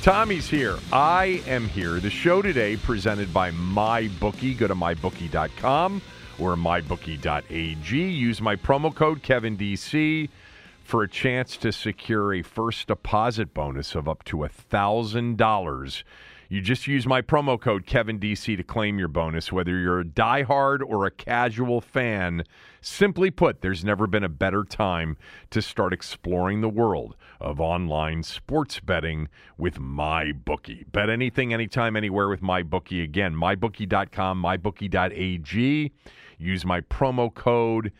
Tommy's here. I am here. The show today presented by MyBookie. Go to MyBookie.com or MyBookie.ag. Use my promo code KevinDC for a chance to secure a first deposit bonus of up to $1,000. You just use my promo code KevinDC to claim your bonus, whether you're a diehard or a casual fan. Simply put, there's never been a better time to start exploring the world of online sports betting with MyBookie. Bet anything, anytime, anywhere with MyBookie. Again, MyBookie.com, MyBookie.ag. Use my promo code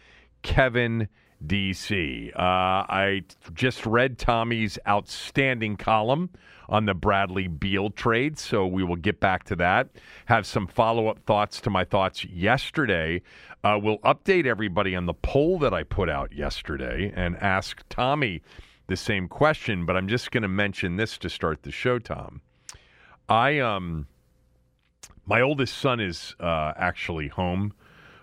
KevinDC. I just read Tommy's outstanding column on the Bradley Beal trade, so we will get back to that. Have some follow-up thoughts to my thoughts yesterday. We'll update everybody on the poll that I put out yesterday and ask Tommy the same question, but I'm just going to mention this to start the show, Tom. My oldest son is actually home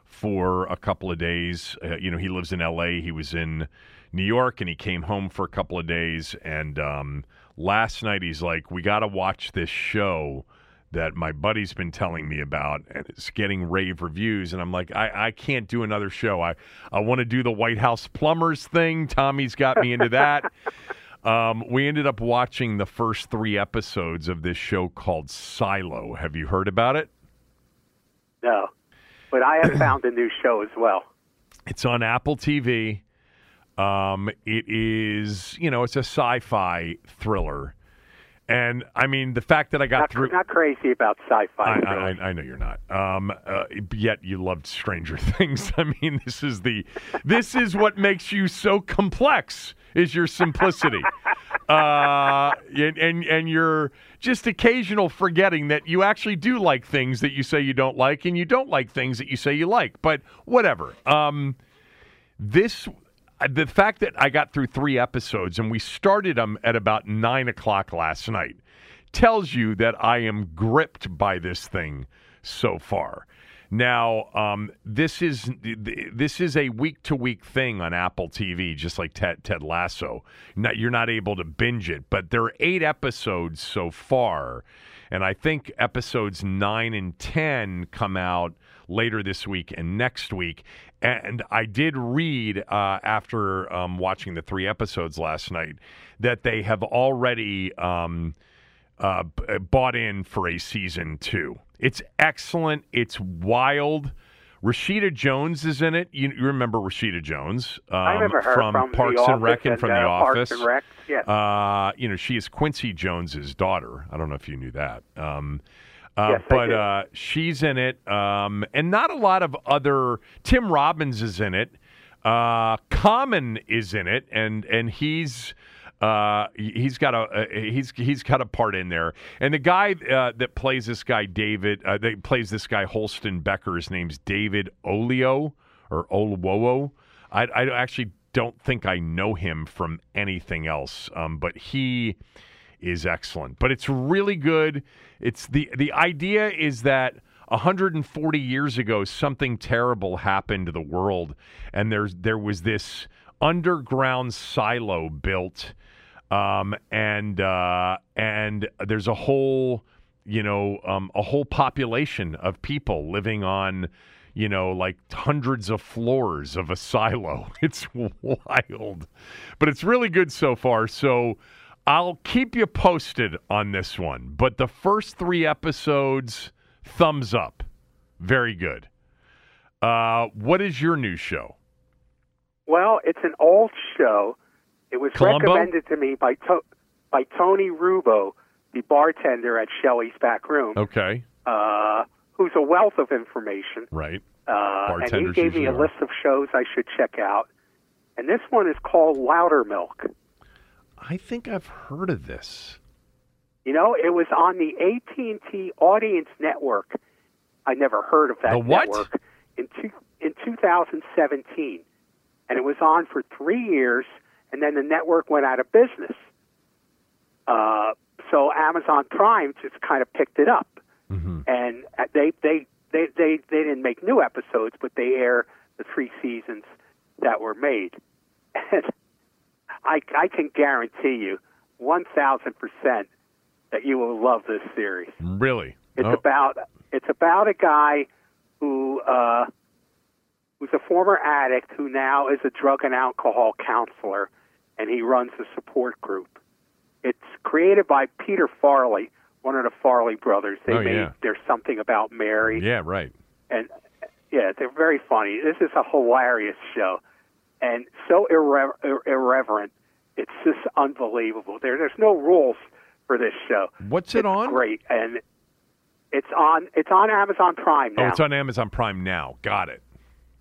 for a couple of days. He lives in L.A. He was in New York, and he came home for a couple of days, and last night, he's like, we got to watch this show that my buddy's been telling me about, and it's getting rave reviews. And I'm like, I can't do another show. I want to do the White House Plumbers thing. Tommy's got me into that. We ended up watching the first 3 episodes of this show called Silo. Have you heard about it? No, but I have found a new show as well. It's on Apple TV. It is, it's a sci-fi thriller. And, the fact that I got through... Not crazy about sci-fi. I know you're not. Yet you loved Stranger Things. This is what makes you so complex, is your simplicity. And you're just occasional forgetting that you actually do like things that you say you don't like, and you don't like things that you say you like. But whatever. The fact that I got through 3 episodes, and we started them at about 9 o'clock last night, tells you that I am gripped by this thing so far. Now, this is a week-to-week thing on Apple TV, just like Ted Lasso. You're not able to binge it, but there are 8 episodes so far, and I think episodes 9 and 10 come out later this week and next week. And I did read after watching the 3 episodes last night that they have already bought in for a season 2. It's excellent. It's wild. Rashida Jones is in it. You remember Rashida Jones? I remember her from Parks and Rec and from The Office. Parks and Rec, yes. She is Quincy Jones's daughter. I don't know if you knew that. Yes, but she's in it, and not a lot of other. Tim Robbins is in it. Common is in it, and he's got a part in there. And the guy that plays this guy Holston Becker. His name's David Olio or Olwoo. I actually don't think I know him from anything else, but he is excellent. But it's really good. It's the idea is that 140 years ago, something terrible happened to the world, and there was this underground silo built, and there's a whole, a whole population of people living on, like hundreds of floors of a silo. It's wild, but it's really good so far. So I'll keep you posted on this one. But the first three episodes, thumbs up. Very good. What is your new show? Well, it's an old show. It was recommended to me by Tony Rubo, the bartender at Shelley's Back Room. Okay. Who's a wealth of information. Right. And he gave me a list of shows I should check out. And this one is called Loudermilk. I think I've heard of this. It was on the AT&T Audience Network. I never heard of that network. In 2017. And it was on for 3 years, and then the network went out of business. So Amazon Prime just kind of picked it up. Mm-hmm. And they didn't make new episodes, but they air the 3 seasons that were made. And I can guarantee you 1,000% that you will love this series. Really? It's about a guy who's a former addict who now is a drug and alcohol counselor, and he runs a support group. It's created by Peter Farley, one of the Farley brothers. They made There's Something About Mary. Yeah, right. And yeah, they're very funny. This is a hilarious show. And so irreverent. It's just unbelievable. There's no rules for this show. It's on? Great. And it's on Amazon Prime now. Oh, it's on Amazon Prime now. Got it.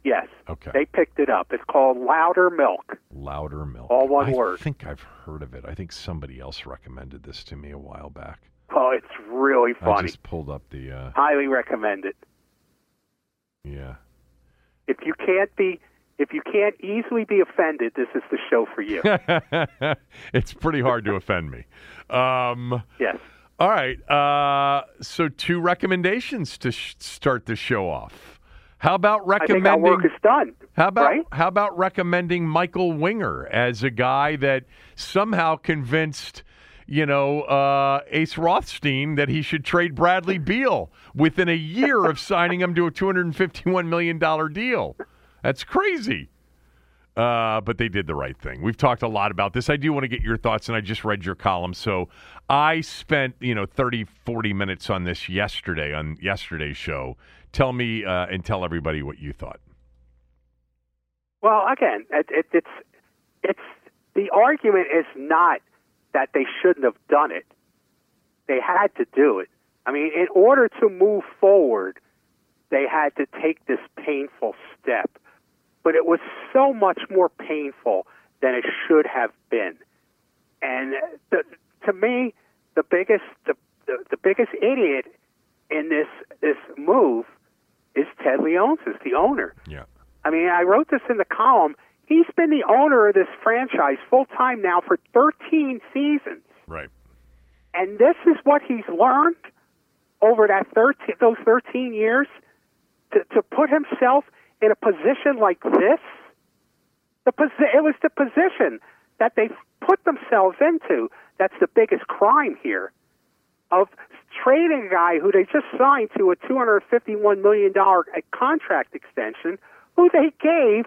Yes. Okay. They picked it up. It's called Loudermilk. Loudermilk. All one word. I think I've heard of it. I think somebody else recommended this to me a while back. Oh, it's really funny. I just pulled up the... Highly recommend it. Yeah. If you can't easily be offended, this is the show for you. It's pretty hard to offend me. Yes. All right. So 2 recommendations to start the show off. How about recommending? I think our work is done. How about recommending Michael Winger as a guy that somehow convinced, Ace Rothstein that he should trade Bradley Beal within a year of signing him to a $251 million deal. That's crazy. But they did the right thing. We've talked a lot about this. I do want to get your thoughts, and I just read your column. So I spent, 30, 40 minutes on this yesterday, on yesterday's show. Tell me and tell everybody what you thought. Well, again, it's the argument is not that they shouldn't have done it. They had to do it. I mean, in order to move forward, they had to take this painful step. But it was so much more painful than it should have been. And to me, the biggest idiot in this move is Ted Leonsis, the owner. Yeah. I mean, I wrote this in the column. He's been the owner of this franchise full-time now for 13 seasons. Right. And this is what he's learned over those 13 years to put himself in a position like this. It was the position that they put themselves into that's the biggest crime here, of trading a guy who they just signed to a $251 million contract extension, who they gave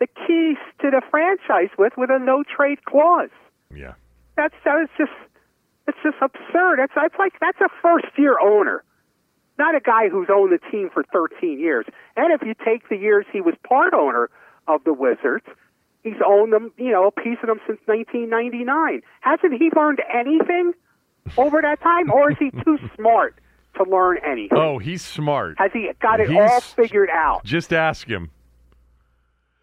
the keys to the franchise with a no-trade clause. Yeah. It's just absurd. That's a first-year owner, not a guy who's owned the team for 13 years. And if you take the years he was part owner of the Wizards, he's owned them, a piece of them since 1999. Hasn't he learned anything over that time, or is he too smart to learn anything? Oh, he's smart. Has he got it all figured out? Just ask him.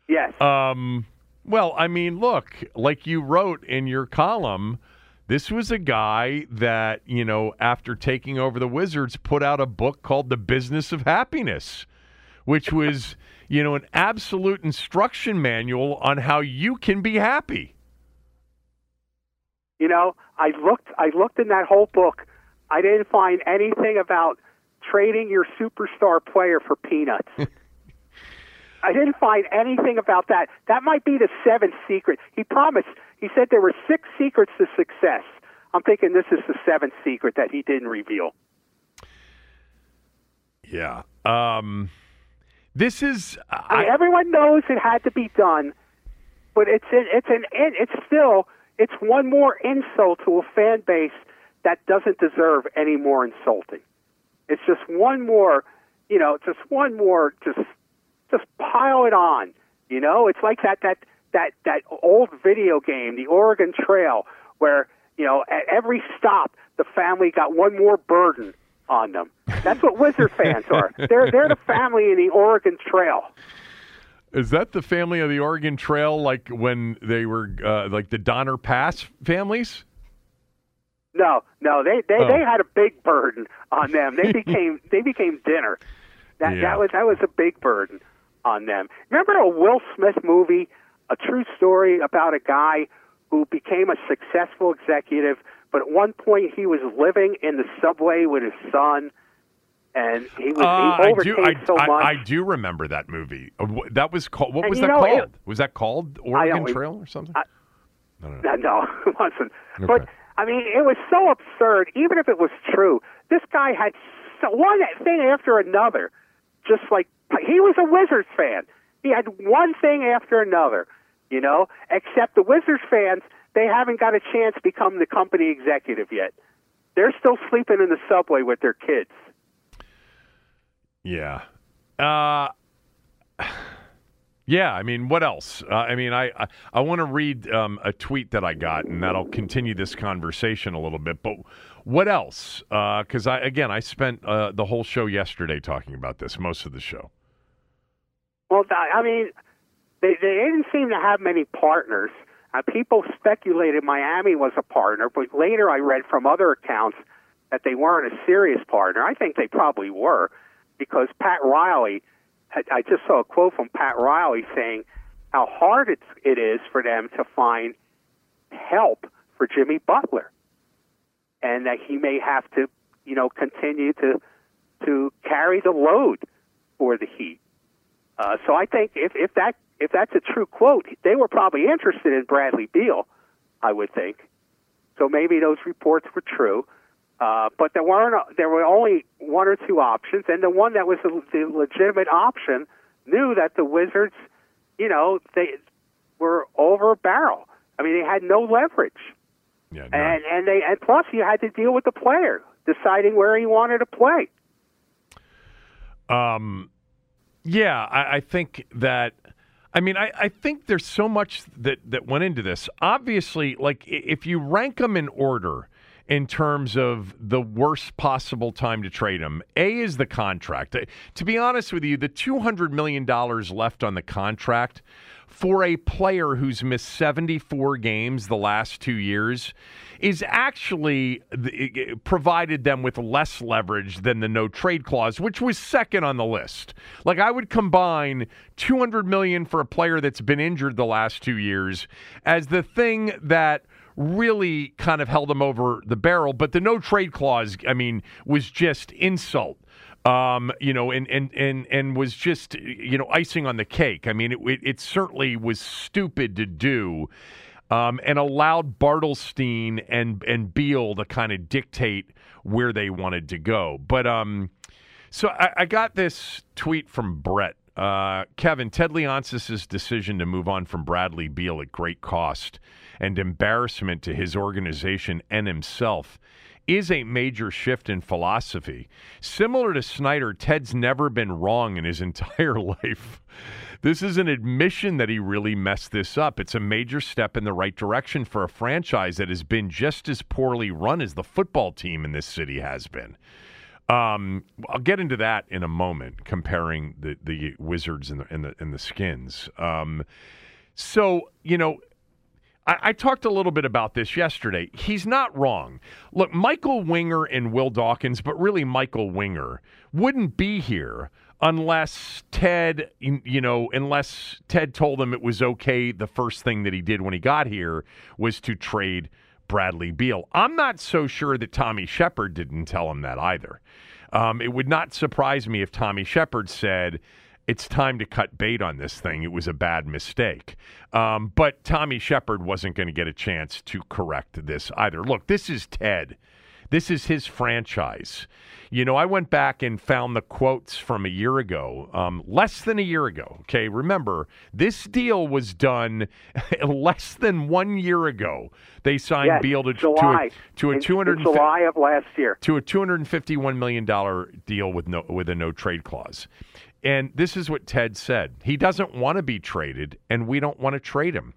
Yes. Well, I mean, look, like you wrote in your column, this was a guy that, after taking over the Wizards, put out a book called The Business of Happiness, which was, an absolute instruction manual on how you can be happy. I looked in that whole book. I didn't find anything about trading your superstar player for peanuts. I didn't find anything about that. That might be the seventh secret. He promised. He said there were 6 secrets to success. I'm thinking this is the 7th secret that he didn't reveal. Yeah. This is... I mean, everyone knows it had to be done, but it's one more insult to a fan base that doesn't deserve any more insulting. It's just one more, just pile it on, It's like that old video game, the Oregon Trail, where, at every stop, the family got one more burden on them. That's what Wizard fans are. They're the family in the Oregon Trail. Is that the family of the Oregon Trail, like when they were like the Donner Pass families? No, they had a big burden on them. They became dinner. That was a big burden on them. Remember a Will Smith movie, a true story about a guy who became a successful executive, but at one point he was living in the subway with his son, and he overcame so much. I do remember that movie. That was called. What was that called? Was that called Oregon Trail or something? No, it wasn't. Okay. But I mean, it was so absurd. Even if it was true, this guy had one thing after another. Just like he was a Wizards fan, he had one thing after another. Except the Wizards fans, they haven't got a chance to become the company executive yet. They're still sleeping in the subway with their kids. Yeah. Yeah, I mean, what else? I want to read a tweet that I got, and that'll continue this conversation a little bit. But what else? Because, I spent the whole show yesterday talking about this, most of the show. Well, I mean... They didn't seem to have many partners. People speculated Miami was a partner, but later I read from other accounts that they weren't a serious partner. I think they probably were, because Pat Riley, I just saw a quote from Pat Riley saying how hard it is for them to find help for Jimmy Butler, and that he may have to, continue to carry the load for the Heat. So I think if that's a true quote, they were probably interested in Bradley Beal, I would think. So maybe those reports were true. But there were only one or two options, and the one that was the legitimate option knew that the Wizards, they were over a barrel. I mean, they had no leverage. Yeah, no. And plus you had to deal with the player deciding where he wanted to play. Yeah, I think that... I mean, I think there's so much that went into this. Obviously, like, if you rank them in order in terms of the worst possible time to trade them, A is the contract. To be honest with you, the $200 million left on the contract for a player who's missed 74 games the last 2 years is actually provided them with less leverage than the no trade clause, which was second on the list. Like, I would combine $200 million for a player that's been injured the last 2 years as the thing that really kind of held them over the barrel. But the no trade clause, I mean, was just insult. And was just, icing on the cake. I mean, it certainly was stupid to do, and allowed Bartlestein and Beal to kind of dictate where they wanted to go. But so I got this tweet from Brett. Kevin, Ted Leonsis' decision to move on from Bradley Beal at great cost and embarrassment to his organization and himself is a major shift in philosophy. Similar to Snyder, Ted's never been wrong in his entire life. This is an admission that he really messed this up. It's a major step in the right direction for a franchise that has been just as poorly run as the football team in this city has been. I'll get into that in a moment, comparing the Wizards and the Skins. I talked a little bit about this yesterday. He's not wrong. Look, Michael Winger and Will Dawkins, but really Michael Winger, wouldn't be here unless Ted told them it was okay. The first thing that he did when he got here was to trade Bradley Beal. I'm not so sure that Tommy Shepard didn't tell him that either. It would not surprise me if Tommy Shepard said, it's time to cut bait on this thing. It was a bad mistake. But Tommy Shepard wasn't going to get a chance to correct this either. Look, this is Ted. This is his franchise. You know, I went back and found the quotes from a year ago, less than a year ago. Okay, remember, this deal was done less than 1 year ago. They signed Beal to a $251 million deal with a no-trade clause. And this is what Ted said. He doesn't want to be traded, and we don't want to trade him.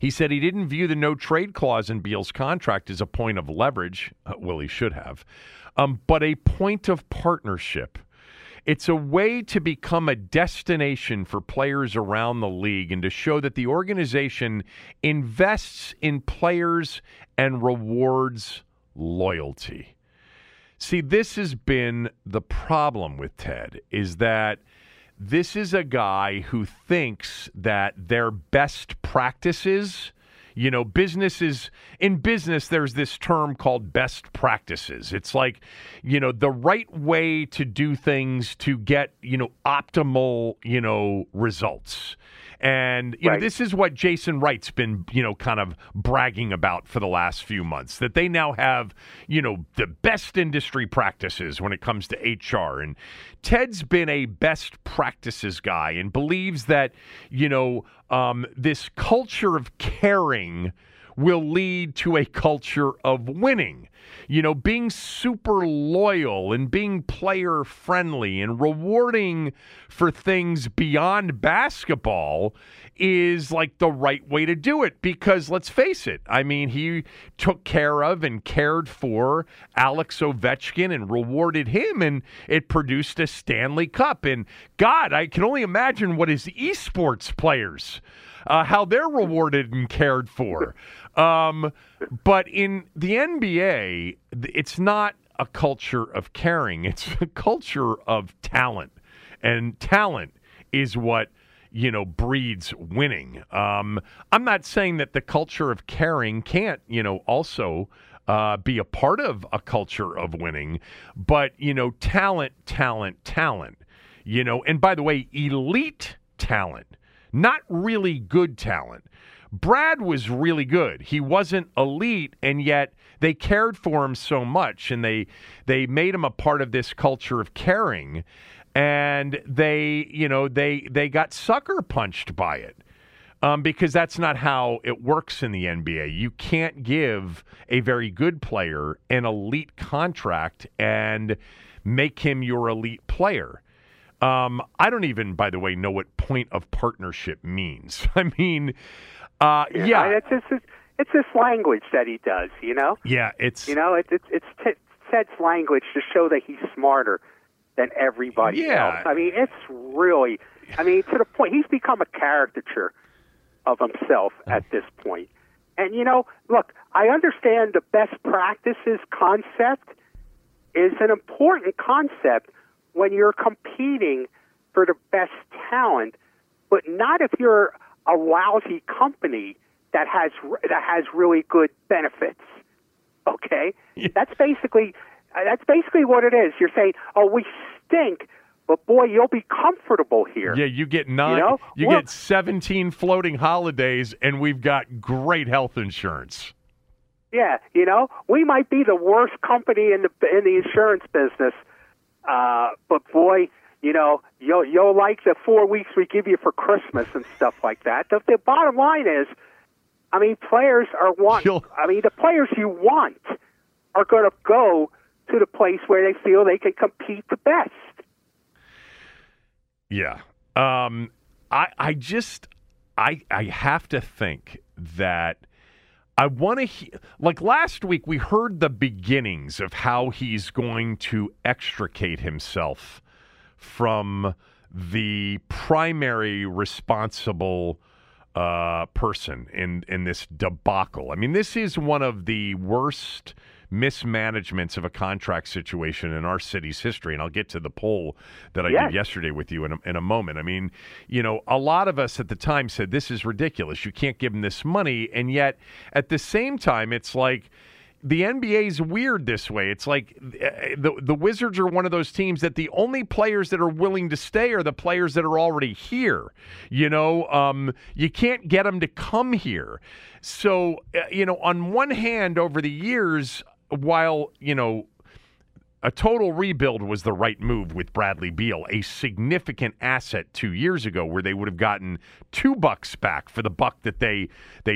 He said he didn't view the no-trade clause in Beal's contract as a point of leverage. Well, he should have. But a point of partnership. It's a way to become a destination for players around the league and to show that the organization invests in players and rewards loyalty. See, this has been the problem with Ted, is that this is a guy who thinks that their best practices, you know, in business, there's this term called best practices. It's like, you know, the right way to do things to get, you know, optimal, you know, results. And, you know, this is what Jason Wright's been, you know, kind of bragging about for the last few months, that they now have, you know, the best industry practices when it comes to HR. And Ted's been a best practices guy and believes that, you know, this culture of caring will lead to a culture of winning. You know, being super loyal and being player friendly and rewarding for things beyond basketball is like the right way to do it, because let's face it, I mean, he took care of and cared for Alex Ovechkin and rewarded him, and it produced a Stanley Cup. And God, I can only imagine what his esports players, how they're rewarded and cared for. But in the NBA, it's not a culture of caring. It's a culture of talent. And talent is what, you know, breeds winning. I'm not saying that the culture of caring can't, you know, also be a part of a culture of winning. But, you know, talent, you know. And by the way, elite talent, not really good talent. Brad was really good. He wasn't elite, and yet they cared for him so much, and they made him a part of this culture of caring, and they got sucker punched by it, because that's not how it works in the NBA. You can't give a very good player an elite contract and make him your elite player. I don't even, by the way, know what point of partnership means. I mean... It's this language that he does, you know? Yeah, it's Ted's language to show that he's smarter than everybody else. I mean, it's really, to the point, he's become a caricature of himself at this point. And, you know, look, I understand the best practices concept is an important concept when you're competing for the best talent, but not if you're a lousy company that has really good benefits. Okay, yeah. That's basically what it is. You're saying, oh, we stink, but boy, you'll be comfortable here. Yeah, you get 9, you know? Get 17 floating holidays, and we've got great health insurance. Yeah, you know, we might be the worst company in the insurance business, but boy. You know, you'll like the 4 weeks we give you for Christmas and stuff like that. The bottom line is, players are the players you want are going to go to the place where they feel they can compete the best. Yeah. I have to think that I want to hear, like last week we heard the beginnings of how he's going to extricate himself from the primary responsible person in this debacle. I mean, this is one of the worst mismanagements of a contract situation in our city's history, and I'll get to the poll that I did yesterday with you in a moment. I mean, you know, a lot of us at the time said, this is ridiculous. You can't give him this money, and yet at the same time, it's like, the NBA's weird this way. It's like the Wizards are one of those teams that the only players that are willing to stay are the players that are already here. You know, you can't get them to come here. So, you know, on one hand, over the years, while, you know, a total rebuild was the right move with Bradley Beal, a significant asset 2 years ago where they would have gotten $2 back for the buck that they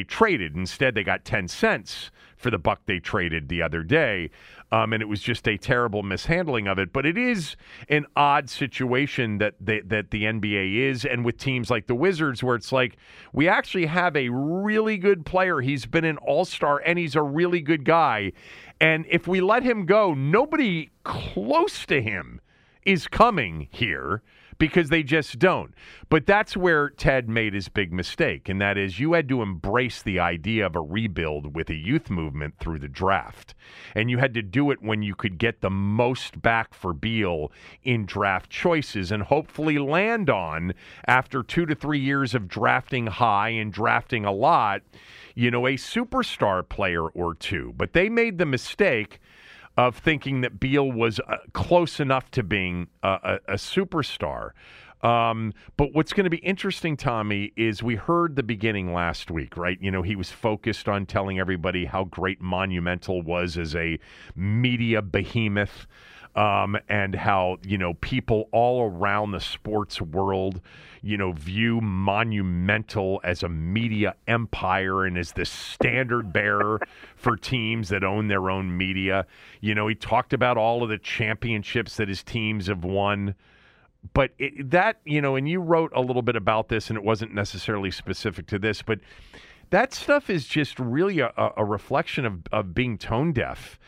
traded. Instead, they got 10 cents for the buck they traded the other day, and it was just a terrible mishandling of it. But it is an odd situation that the NBA is, and with teams like the Wizards where it's like, we actually have a really good player. He's been an all-star, and he's a really good guy. And if we let him go, nobody close to him is coming here because they just don't. But that's where Ted made his big mistake, and that is you had to embrace the idea of a rebuild with a youth movement through the draft. And you had to do it when you could get the most back for Beal in draft choices and hopefully land on, after 2 to 3 years of drafting high and drafting a lot, you know, a superstar player or two. But they made the mistake of thinking that Beal was close enough to being a superstar. But what's going to be interesting, Tommy, is we heard the beginning last week, right? You know, he was focused on telling everybody how great Monumental was as a media behemoth, and how, you know, people all around the sports world, you know, view Monumental as a media empire and as the standard bearer for teams that own their own media. You know, he talked about all of the championships that his teams have won. But that, you know, and you wrote a little bit about this, and it wasn't necessarily specific to this, but that stuff is just really a reflection of being tone deaf.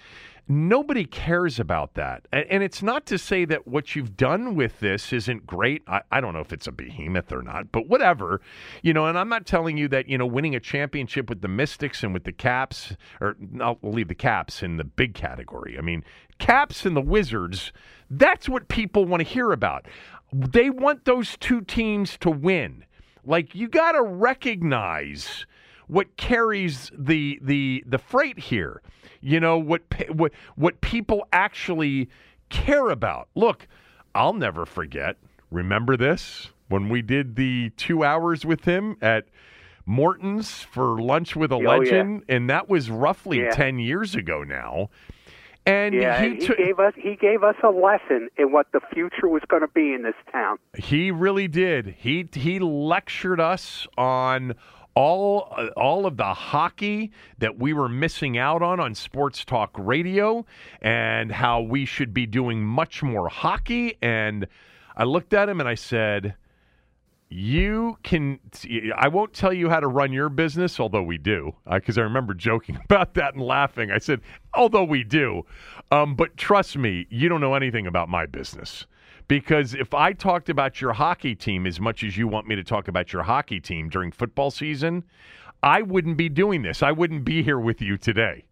Nobody cares about that. And it's not to say that what you've done with this isn't great. I don't know if it's a behemoth or not, but whatever. You know, and I'm not telling you that, you know, winning a championship with the Mystics and with the Caps, or I'll leave the Caps in the big category. I mean, Caps and the Wizards, that's what people want to hear about. They want those two teams to win. Like, you got to recognize what carries the freight here, you know, what people actually care about. Look, I'll never forget, remember this, when we did the 2 hours with him at Morton's for Lunch with a Legend, yeah. And that was roughly 10 years ago now. And he gave us a lesson in what the future was going to be in this town. He really did. He lectured us on all of the hockey that we were missing out on Sports Talk Radio, and how we should be doing much more hockey. And I looked at him and I said, I won't tell you how to run your business, although we do, because I remember joking about that and laughing. I said, although we do, but trust me, you don't know anything about my business. Because if I talked about your hockey team as much as you want me to talk about your hockey team during football season, I wouldn't be doing this. I wouldn't be here with you today.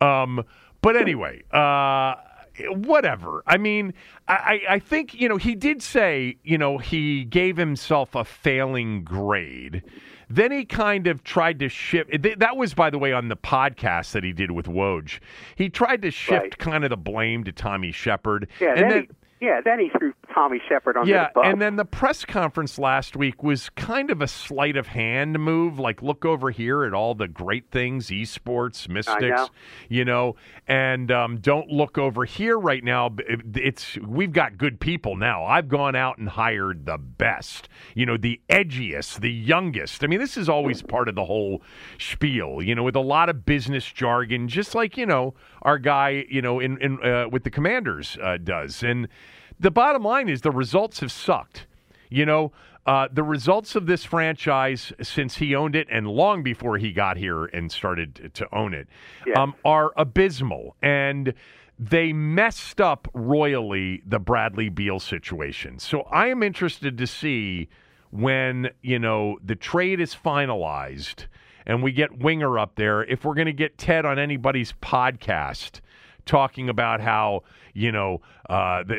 But anyway, whatever. I mean, I think, you know, he did say, you know, he gave himself a failing grade. Then he kind of tried to shift. That was, by the way, on the podcast that he did with Woj. He tried to shift kind of the blame to Tommy Shepard. Yeah, and then then he threw Tommy Shepard under the bus. And then the press conference last week was kind of a sleight of hand move, like, look over here at all the great things, esports, Mystics, you know, and don't look over here right now. We've got good people now. I've gone out and hired the best, you know, the edgiest, the youngest. I mean, this is always part of the whole spiel, you know, with a lot of business jargon, just like, you know, our guy, you know, in with the Commanders does. And the bottom line is the results have sucked. You know, the results of this franchise since he owned it and long before he got here and started to own it are abysmal. And they messed up royally the Bradley Beal situation. So I am interested to see when, you know, the trade is finalized and we get Winger up there, if we're going to get Ted on anybody's podcast talking about how, you know,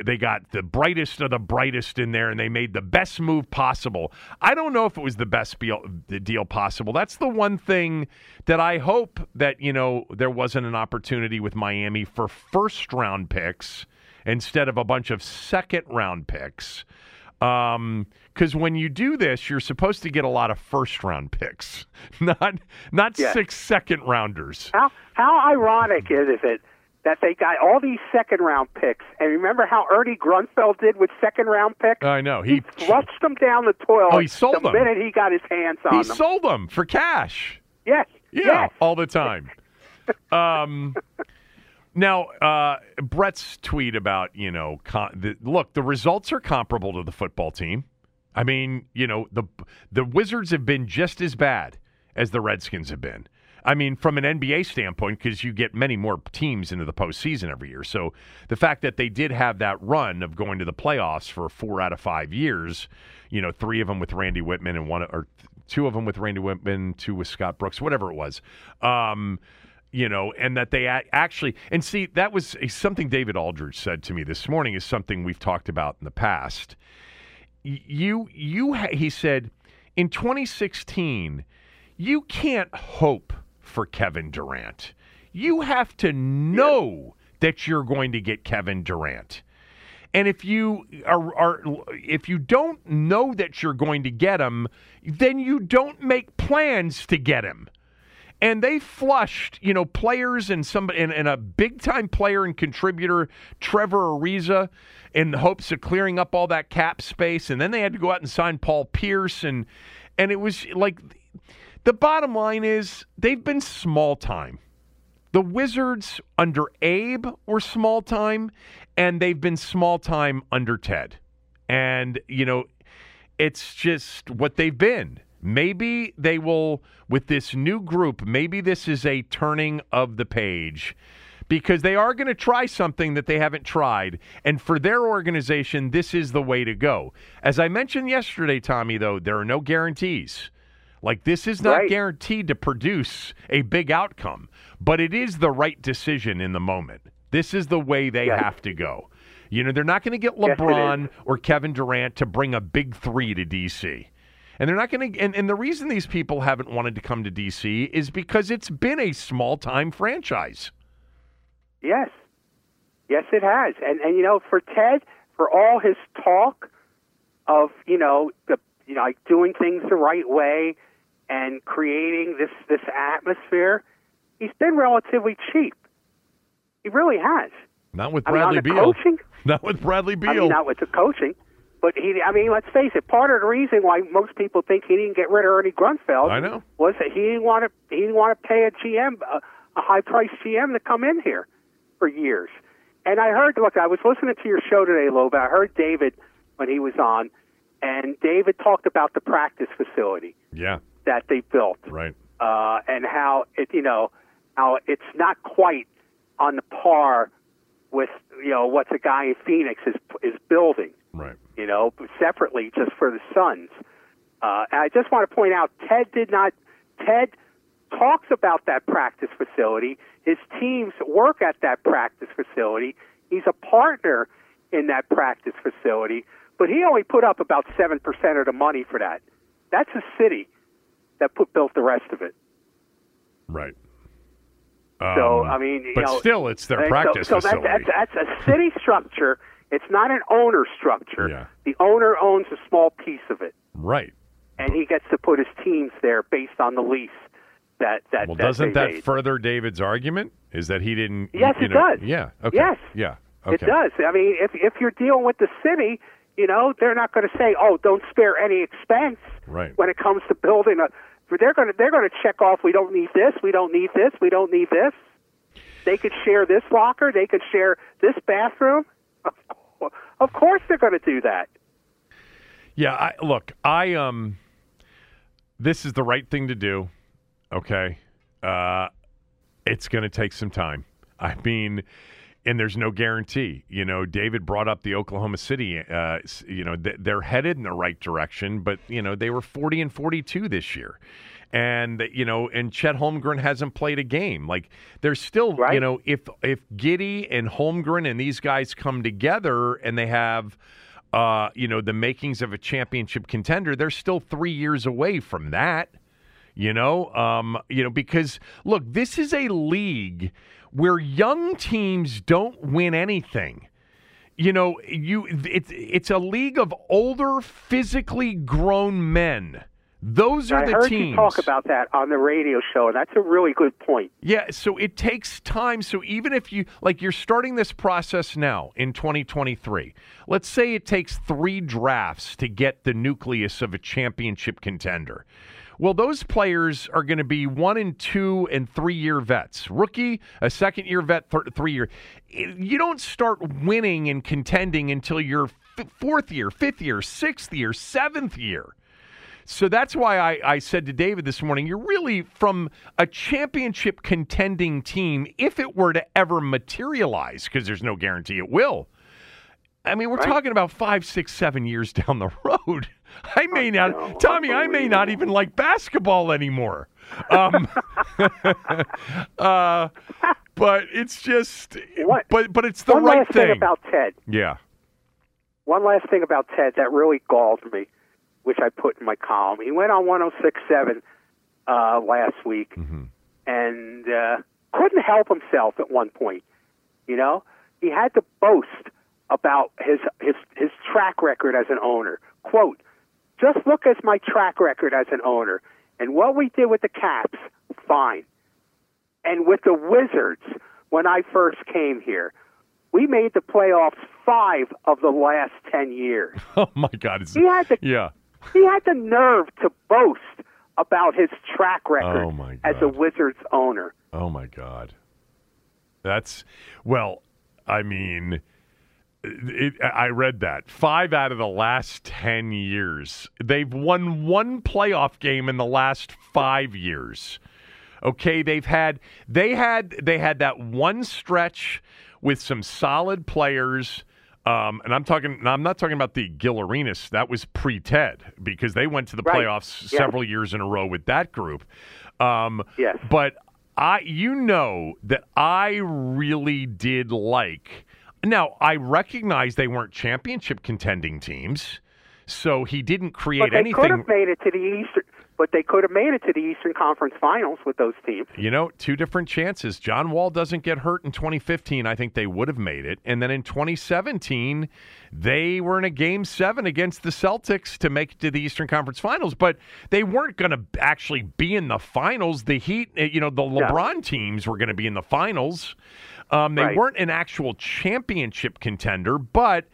they got the brightest in there and they made the best move possible. I don't know if it was the best deal possible. That's the one thing that I hope that, you know, there wasn't an opportunity with Miami for first-round picks instead of a bunch of second-round picks. Because when you do this, you're supposed to get a lot of first-round picks, not 6 second-rounders. How ironic is it that they got all these second-round picks? And remember how Ernie Grunfeld did with second-round picks? I know he thrust them down the toilet. Oh, he sold them the minute he got his hands on them. He sold them for cash. Yes, yeah, yes. All the time. Now, Brett's tweet about, you know, look, the results are comparable to the football team. I mean, you know, the Wizards have been just as bad as the Redskins have been. I mean, from an NBA standpoint, because you get many more teams into the postseason every year. So the fact that they did have that run of going to the playoffs for 4 out of 5 years, you know, 3 of them with Randy Whitman and 2 of them with Randy Whitman, 2 with Scott Brooks, whatever it was. You know, and that they actually, and see, that was something David Aldridge said to me this morning, is something we've talked about in the past. He said, in 2016, you can't hope for Kevin Durant. You have to know that you're going to get Kevin Durant. And if you if you don't know that you're going to get him, then you don't make plans to get him. And they flushed, you know, players and somebody and a big-time player and contributor, Trevor Ariza, in the hopes of clearing up all that cap space. And then they had to go out and sign Paul Pierce. And it was like, the bottom line is they've been small time. The Wizards under Abe were small time, and they've been small time under Ted. And, you know, it's just what they've been. Maybe they will, with this new group, maybe this is a turning of the page, because they are going to try something that they haven't tried. And for their organization, this is the way to go. As I mentioned yesterday, Tommy, though, there are no guarantees. Like, this is not guaranteed to produce a big outcome, but it is the right decision in the moment. This is the way they have to go. You know, they're not going to get LeBron or Kevin Durant to bring a big three to D.C., and they're not going to. And the reason these people haven't wanted to come to DC is because it's been a small-time franchise. Yes, yes, it has. And you know, for Ted, for all his talk of like doing things the right way and creating this atmosphere, he's been relatively cheap. He really has. Not with Bradley Beal. Not with Bradley Beal. Not with the coaching. But let's face it. Part of the reason why most people think he didn't get rid of Ernie Grunfeld was that he didn't want to. He didn't want to pay a GM, a high-priced GM, to come in here for years. And I heard. Look, I was listening to your show today, Loeb. I heard David when he was on, and David talked about the practice facility. Yeah. That they built. Right. And how it, how it's not quite on the par with what the guy in Phoenix is building. Right. You know, separately just for the Suns. And I just want to point out, Ted talks about that practice facility. His teams work at that practice facility. He's a partner in that practice facility, but he only put up about 7% of the money for that. That's the city that built the rest of it. Right. So, but still, it's their practice facility. That's a city structure. It's not an owner structure. Yeah. The owner owns a small piece of it. Right. And he gets to put his teams there based on the lease that Well, doesn't that further David's argument? Is that he didn't... Yes, it does. Yeah. Okay. Yes. Yeah. Okay. It does. I mean, if you're dealing with the city, they're not going to say, oh, don't spare any expense when it comes to building a... They're going to check off, we don't need this, we don't need this, we don't need this. They could share this locker, they could share this bathroom. Of course they're going to do that. Yeah, this is the right thing to do, okay? It's going to take some time. I mean, and there's no guarantee. You know, David brought up the Oklahoma City. They're headed in the right direction, but, they were 40-42 this year. and and Chet Holmgren hasn't played a game. Like, there's still, right, if Giddey and Holmgren and these guys come together and they have the makings of a championship contender, they're still 3 years away from that. Because look, this is a league where young teams don't win anything. It's a league of older, physically grown men. Those are the teams. I heard you talk about that on the radio show, and that's a really good point. Yeah, so it takes time. So even if you're starting this process now in 2023, let's say it takes 3 drafts to get the nucleus of a championship contender. Well, those players are going to be 1-, 2-, and 3-year vets. Rookie, a second-year vet, 3-year. You don't start winning and contending until your 4th year, 5th year, 6th year, 7th year. So that's why I said to David this morning, you're really from a championship contending team, if it were to ever materialize, because there's no guarantee it will. I mean, we're talking about 5, 6, 7 years down the road. I may not, Tommy, I may not even like basketball anymore. But it's just, but it's the right thing. One last thing about Ted. Yeah. One last thing about Ted that really galled me, which I put in my column. He went on 106.7 last week, and couldn't help himself at one point. He had to boast about his track record as an owner. Quote, "Just look at my track record as an owner. And what we did with the Caps, fine. And with the Wizards, when I first came here, we made the playoffs 5 of the last 10 years. Oh, my God. He had the nerve to boast about his track record as a Wizards owner. Oh, my God. That's, well, I mean... I read that. 5 out of the last 10 years. They've won 1 playoff game in the last 5 years. Okay, they had that one stretch with some solid players. And I'm not talking about the Gil Arenas. That was pre-Ted, because they went to the playoffs several years in a row with that group. But I really did like. Now, I recognize they weren't championship contending teams, so he didn't create anything. But they could have made it to the Eastern Conference Finals with those teams. 2 different chances. John Wall doesn't get hurt in 2015. I think they would have made it. And then in 2017, they were in a Game 7 against the Celtics to make it to the Eastern Conference Finals. But they weren't going to actually be in the finals. The Heat, the LeBron teams were going to be in the finals. They weren't an actual championship contender, but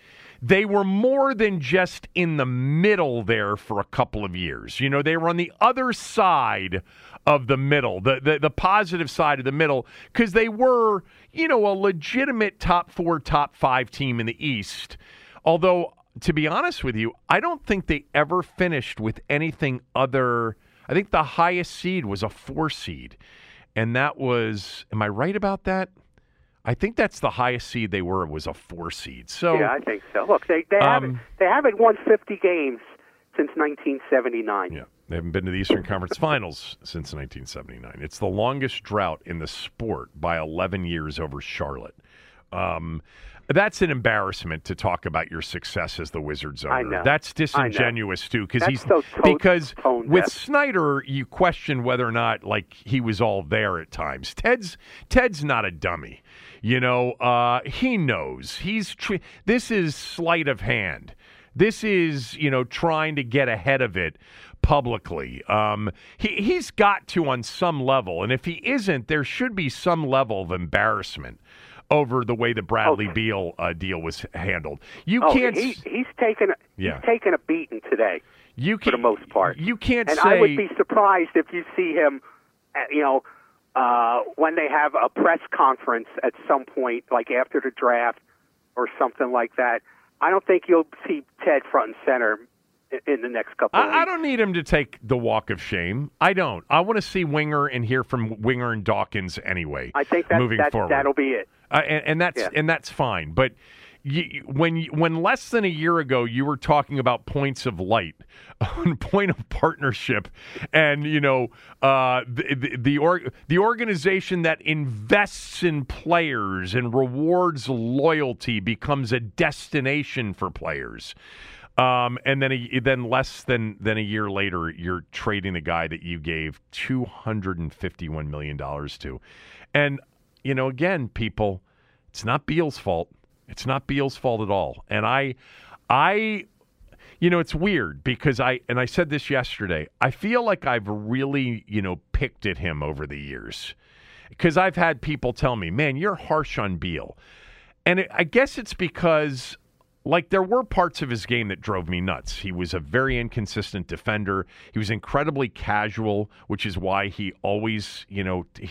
they were more than just in the middle there for a couple of years. They were on the other side of the middle, the positive side of the middle, because they were, a legitimate top 4, top 5 team in the East. Although, to be honest with you, I don't think they ever finished with anything other. I think the highest seed was a 4 seed. And that was, am I right about that? I think that's the highest seed they were, was a 4 seed. So yeah, I think so. Look, they haven't won 50 games since 1979. Yeah, they haven't been to the Eastern Conference Finals since 1979. It's the longest drought in the sport by 11 years over Charlotte. That's an embarrassment to talk about your success as the Wizards owner. I know. That's disingenuous, too, because with Snyder, you question whether or not he was all there at times. Ted's not a dummy. He knows. This is sleight of hand. This is, trying to get ahead of it publicly. He's got to on some level, and if he isn't, there should be some level of embarrassment over the way the Bradley Beal deal was handled. He's taken a beating today, for the most part. You can't say... And I would be surprised if you see him, when they have a press conference at some point, like after the draft or something like that. I don't think you'll see Ted front and center in the next couple of weeks. I don't need him to take the walk of shame. I don't. I want to see Winger and hear from Winger and Dawkins anyway. I think moving forward, that'll be it. And that's fine. But When less than a year ago you were talking about points of light, point of partnership, and the organization that invests in players and rewards loyalty becomes a destination for players. And then less than a year later, you're trading the guy that you gave $251 million to, and again, people, it's not Beal's fault. It's not Beal's fault at all. And I it's weird because I said this yesterday. I feel like I've really, picked at him over the years because I've had people tell me, man, you're harsh on Beal. And I guess it's because, like, there were parts of his game that drove me nuts. He was a very inconsistent defender. He was incredibly casual, which is why he always, he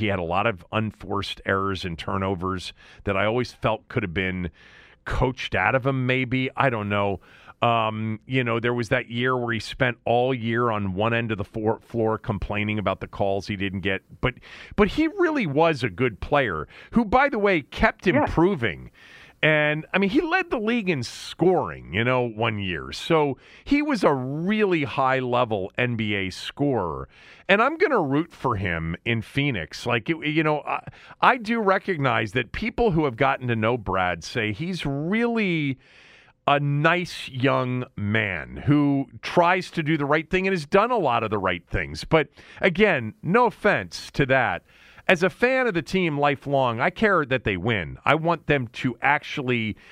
had a lot of unforced errors and turnovers that I always felt could have been coached out of him maybe. I don't know. There was that year where he spent all year on one end of the floor complaining about the calls he didn't get. But he really was a good player who, by the way, kept improving. And, he led the league in scoring, one year. So he was a really high-level NBA scorer. And I'm going to root for him in Phoenix. I do recognize that people who have gotten to know Brad say he's really a nice young man who tries to do the right thing and has done a lot of the right things. But, again, no offense to that. As a fan of the team lifelong, I care that they win. I want them to actually –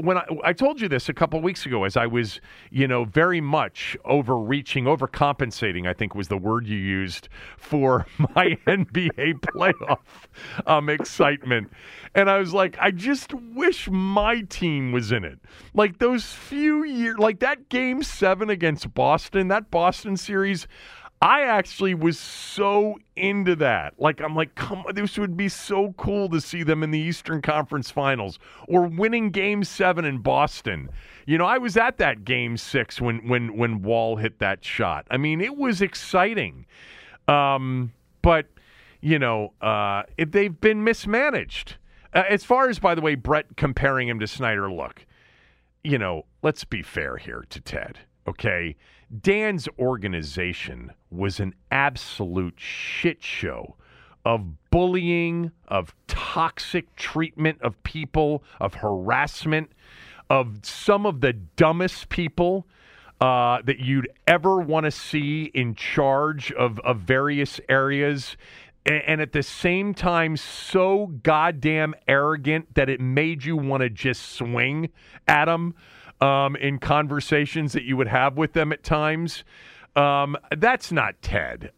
when I told you this a couple of weeks ago as I was, very much overreaching, overcompensating, I think was the word you used for my NBA playoff excitement. And I was like, I just wish my team was in it. Like those few years – like that Game 7 against Boston, that Boston series – I actually was so into that. I'm like, come on, this would be so cool to see them in the Eastern Conference Finals or winning Game 7 in Boston. I was at that Game 6 when Wall hit that shot. It was exciting. But they've been mismanaged. As far as, by the way, Brett comparing him to Snyder, look, let's be fair here to Ted, okay? Dan's organization was an absolute shit show of bullying, of toxic treatment of people, of harassment, of some of the dumbest people that you'd ever want to see in charge of various areas. And at the same time, so goddamn arrogant that it made you want to just swing at them. In conversations that you would have with them at times. That's not Ted.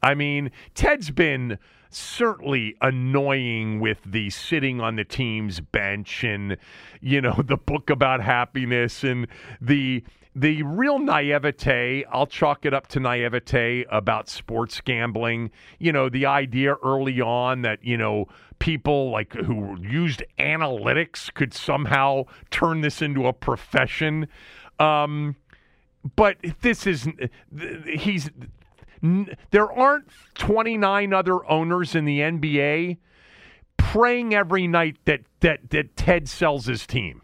Ted's been certainly annoying with the sitting on the team's bench and, the book about happiness and the real naivete. I'll chalk it up to naivete about sports gambling. The idea early on that, people like who used analytics could somehow turn this into a profession. But this is there aren't 29 other owners in the NBA praying every night that Ted sells his team.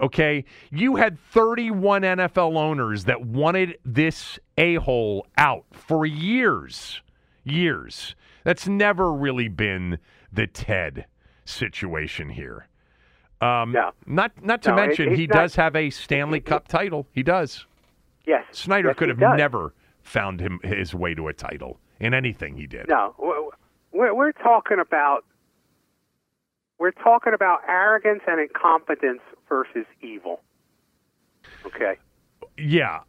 Okay, you had 31 NFL owners that wanted this a-hole out for years. That's never really been the Ted situation here. No. Not to mention, he does have a Stanley Cup title. He does. Yes. Snyder could have never found his way to a title in anything he did. No, we're talking about arrogance and incompetence versus evil. Okay. Yeah,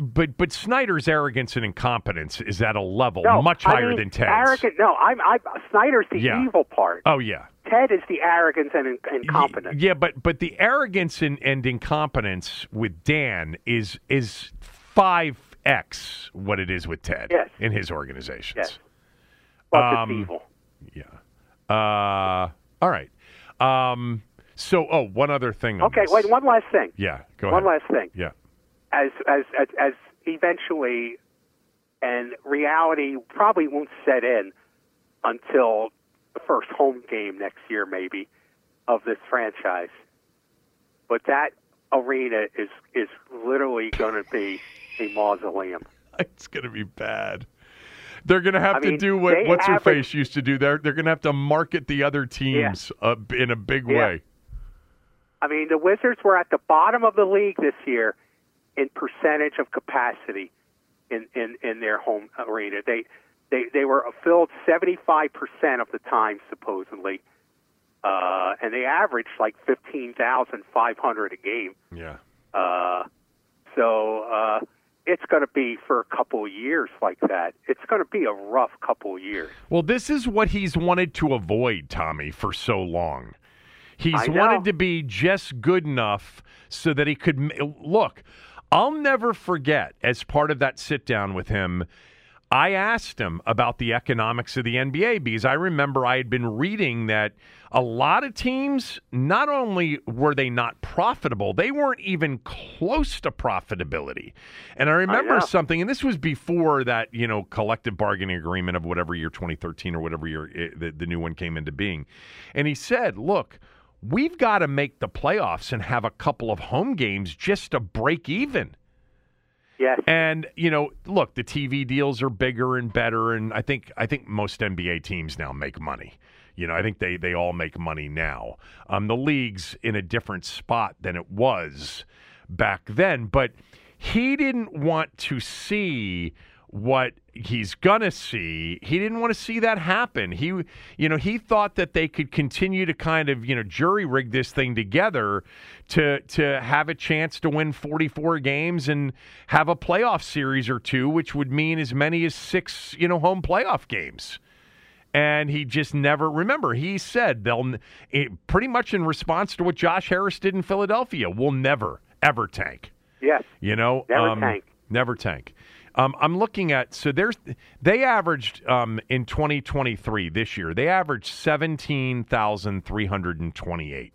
but Snyder's arrogance and incompetence is at a level much higher than Ted's. Arrogant? No, Snyder's the evil part. Oh yeah. Ted is the arrogance and incompetence. Yeah, but the arrogance and incompetence with Dan is 5x what it is with Ted in his organizations. Yes. But it's evil. Yeah. All right. So one other thing. Okay, wait, one last thing. Yeah, go ahead. One last thing. Yeah. As eventually, and reality probably won't set in until the first home game next year, maybe, of this franchise. but that arena is literally going to be a mausoleum. It's going to be bad. They're going to have to do what What's-Her-Face used to do there. They're going to have to market the other teams in a big way. I mean, the Wizards were at the bottom of the league this year in percentage of capacity in their home arena. They were filled 75% of the time, supposedly, and they averaged like 15,500 a game. Yeah. So it's going to be for a couple of years like that. It's going to be a rough couple of years. Well, this is what he's wanted to avoid, Tommy, for so long. He's wanted to be just good enough so that he could – look, I'll never forget, as part of that sit-down with him, I asked him about the economics of the NBA because I remember I had been reading that a lot of teams, not only were they not profitable, they weren't even close to profitability. And I remember something, and this was before that, you know, collective bargaining agreement of whatever year 2013 or whatever year the new one came into being. And he said, look, we've got to make the playoffs and have a couple of home games just to break even. Yes. And, you know, look, the TV deals are bigger and better, and I think most NBA teams now make money. You know, I think they all make money now. The league's in a different spot than it was back then. But he didn't want to see what he's going to see. He didn't want to see that happen. He, you know, he thought that they could continue to kind of, you know, jury rig this thing together to have a chance to win 44 games and have a playoff series or two, which would mean as many as 6, you know, home playoff games. And he just never, remember, he said pretty much in response to what Josh Harris did in Philadelphia, we'll never, ever tank. Yes. You know, never tank. Never tank. I'm looking at, so they averaged in 2023, this year, they averaged 17,328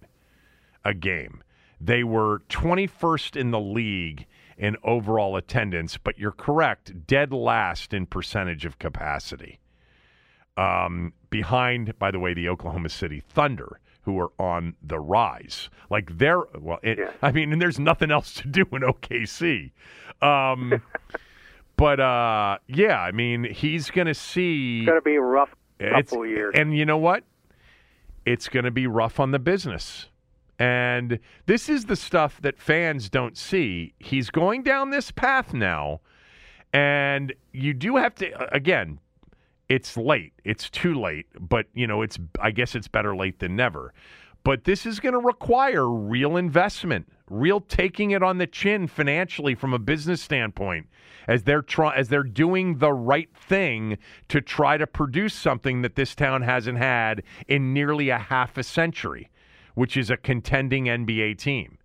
a game. They were 21st in the league in overall attendance, but you're correct, dead last in percentage of capacity. Behind, by the way, the Oklahoma City Thunder, who are on the rise. Like they're, well, I mean, and there's nothing else to do in OKC. But, yeah, I mean, he's going to see... It's going to be a rough couple years. And you know what? It's going to be rough on the business. And this is the stuff that fans don't see. He's going down this path now, and you do have to, again, it's late. It's too late, but, you know, I guess it's better late than never. But this is going to require real investment, real taking it on the chin financially from a business standpoint as they're doing the right thing to try to produce something that this town hasn't had in nearly a half a century, which is a contending NBA team.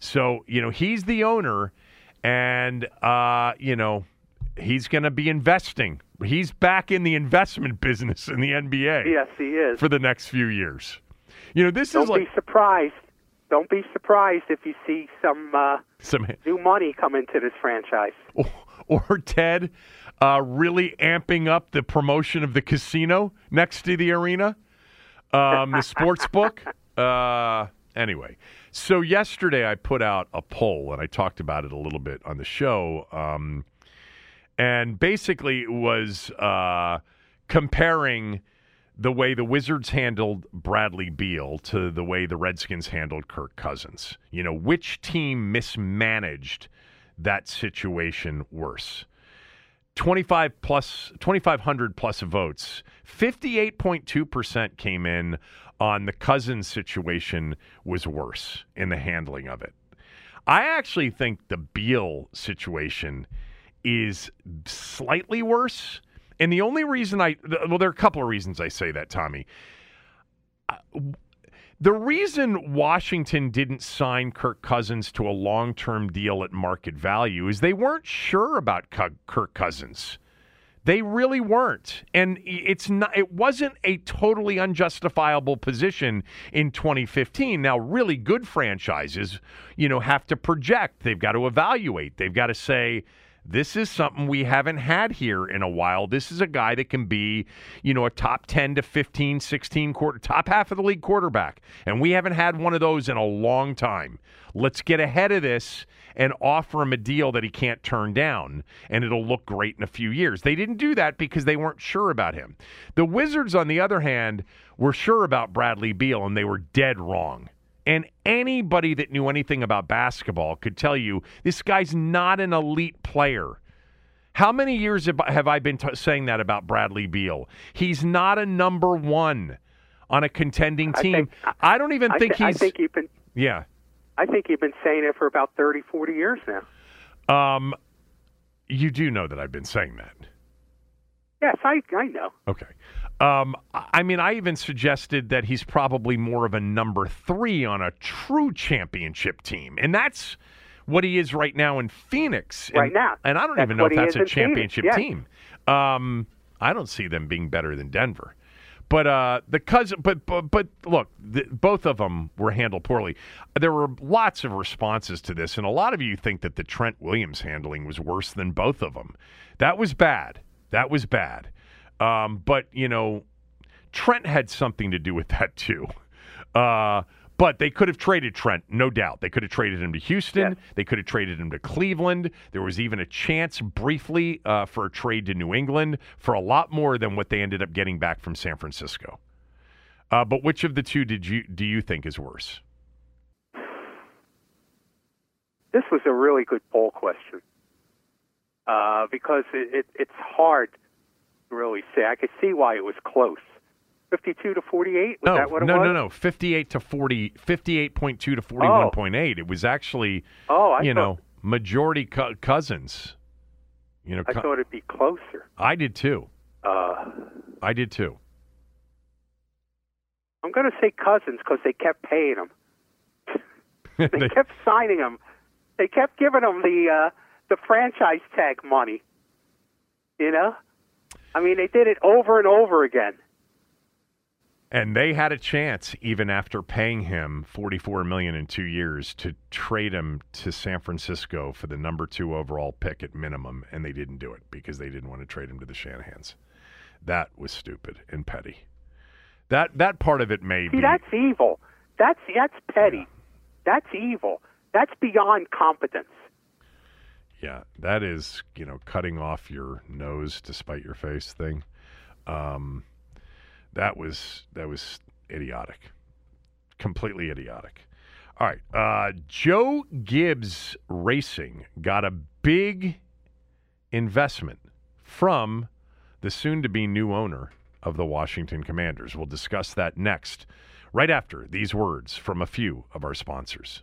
So, you know, he's the owner and, you know, he's going to be investing. He's back in the investment business in the NBA. Yes, he is. For the next few years. You know, this is like... Don't be surprised if you see some new money come into this franchise. Or Ted really amping up the promotion of the casino next to the arena, the sports book. Anyway, so yesterday I put out a poll, and I talked about it a little bit on the show. And basically it was comparing the way the Wizards handled Bradley Beal to the way the Redskins handled Kirk Cousins. You know, which team mismanaged that situation worse? 2,500 plus votes. 58.2% came in on the Cousins situation was worse in the handling of it. I actually think the Beal situation is slightly worse. And the only reason there are a couple of reasons I say that, Tommy. The reason Washington didn't sign Kirk Cousins to a long-term deal at market value is they weren't sure about Kirk Cousins. They really weren't. And it wasn't a totally unjustifiable position in 2015. Now, really good franchises, you know, have to project. They've got to evaluate. They've got to say, This is something we haven't had here in a while. This is a guy that can be, a top 10 to 15, 16 top half of the league quarterback. And we haven't had one of those in a long time. Let's get ahead of this and offer him a deal that he can't turn down, and it'll look great in a few years. They didn't do that because they weren't sure about him. The Wizards, on the other hand, were sure about Bradley Beal, and they were dead wrong. And anybody that knew anything about basketball could tell you this guy's not an elite player. How many years have I been saying that about Bradley Beal? He's not a number one on a contending team. I don't even think he's... I think you've been saying it for about 30, 40 years now. You do know that I've been saying that. Yes, I know. Okay. I even suggested that he's probably more of a number three on a true championship team. And that's what he is right now in Phoenix. And, right now. And I don't even know if that's a championship team. I don't see them being better than Denver. But both of them were handled poorly. There were lots of responses to this, and a lot of you think that the Trent Williams handling was worse than both of them. That was bad. That was bad. Trent had something to do with that too. But they could have traded Trent, no doubt. They could have traded him to Houston. Yeah. They could have traded him to Cleveland. There was even a chance briefly for a trade to New England for a lot more than what they ended up getting back from San Francisco. But which of the two do you think is worse? This was a really good poll question because it's hard to really say. I could see why it was close. 52 to 48? Was that what it was? No. 58 to 40, 58.2 to 41.8. It was actually, majority Cousins. I thought it'd be closer. I did too. I'm going to say Cousins because they kept paying him. They kept signing him. They kept giving him the franchise tag money. They did it over and over again. And they had a chance, even after paying him $44 million in 2 years, to trade him to San Francisco for the number 2 overall pick at minimum, and they didn't do it because they didn't want to trade him to the Shanahans. That was stupid and petty. That part of it may be... See, that's evil. That's petty. Yeah. That's evil. That's beyond competence. Yeah, that is, cutting off your nose to spite your face thing. That was idiotic. Completely idiotic. All right. Joe Gibbs Racing got a big investment from the soon-to-be new owner of the Washington Commanders. We'll discuss that next, right after these words from a few of our sponsors.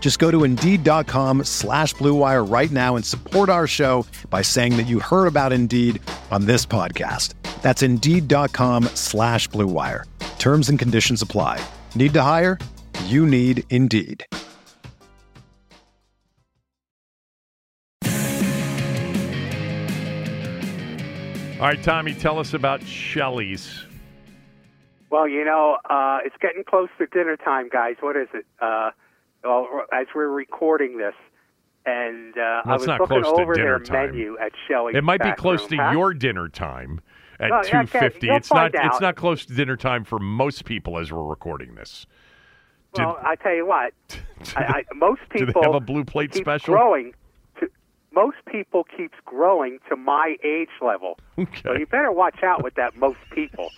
Just go to Indeed.com/Blue Wire right now and support our show by saying that you heard about Indeed on this podcast. That's Indeed.com/Blue Wire. Terms and conditions apply. Need to hire? You need Indeed. All right, Tommy, tell us about Shelley's. Well, it's getting close to dinner time, guys. What is it? As we're recording this, and I was looking over their menu at Shelley's. It might be close to your dinner time at 2:50. Okay. It's not close to dinner time for most people as we're recording this. Well, I tell you what, most people do they have a blue plate special? Most people keeps growing to my age level. Okay. So you better watch out with that most people.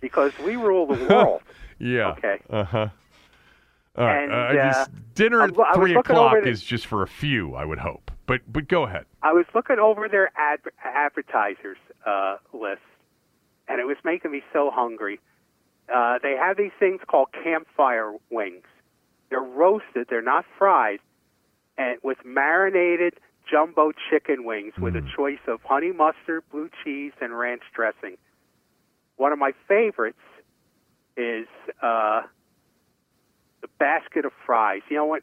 because we rule the world. Yeah. Okay. Uh-huh. All right. And, dinner at 3 o'clock is just for a few, I would hope. But go ahead. I was looking over their advertisers list, and it was making me so hungry. They have these things called campfire wings. They're roasted. They're not fried. And with marinated jumbo chicken wings with a choice of honey mustard, blue cheese, and ranch dressing. One of my favorites is the basket of fries. You know,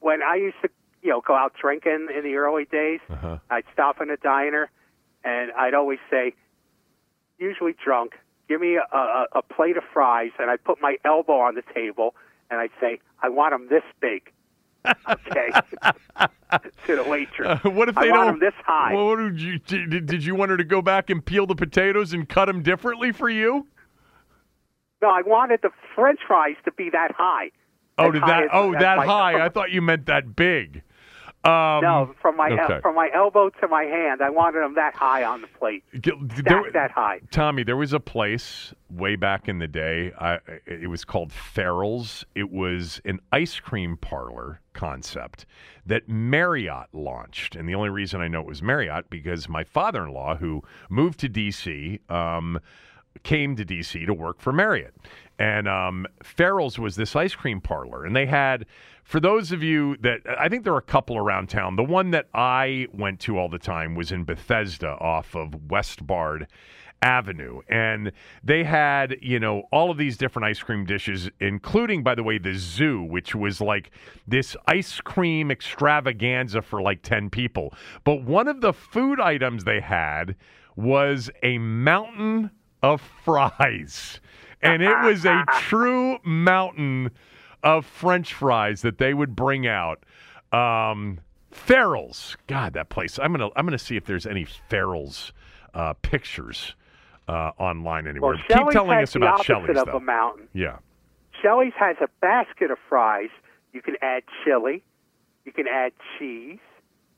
when I used to go out drinking in the early days, I'd stop in a diner, and I'd always say, usually drunk, give me a plate of fries, and I'd put my elbow on the table, and I'd say, I want them this big. Okay. To the waitress. What if they don't? Them this high. Well, did you want her to go back and peel the potatoes and cut them differently for you? No, I wanted the French fries to be that high. Oh, that high? I thought you meant that big. No, from my elbow to my hand, I wanted them that high on the plate. That high. Tommy, there was a place way back in the day. It was called Farrell's. It was an ice cream parlor concept that Marriott launched. And the only reason I know it was Marriott because my father-in-law, who moved to D.C., came to D.C. to work for Marriott. And Farrell's was this ice cream parlor. And they had, for those of you that, I think there are a couple around town. The one that I went to all the time was in Bethesda off of West Bard Avenue. And they had, all of these different ice cream dishes, including, by the way, the zoo, which was like this ice cream extravaganza for like 10 people. But one of the food items they had was a mountain of fries. And it was a true mountain of French fries that they would bring out. Farrell's. God, that place. I'm gonna see if there's any Farrell's pictures online anywhere. Well, keep telling us about Shelley's, though. A mountain. Yeah. Shelley's has a basket of fries. You can add chili. You can add cheese.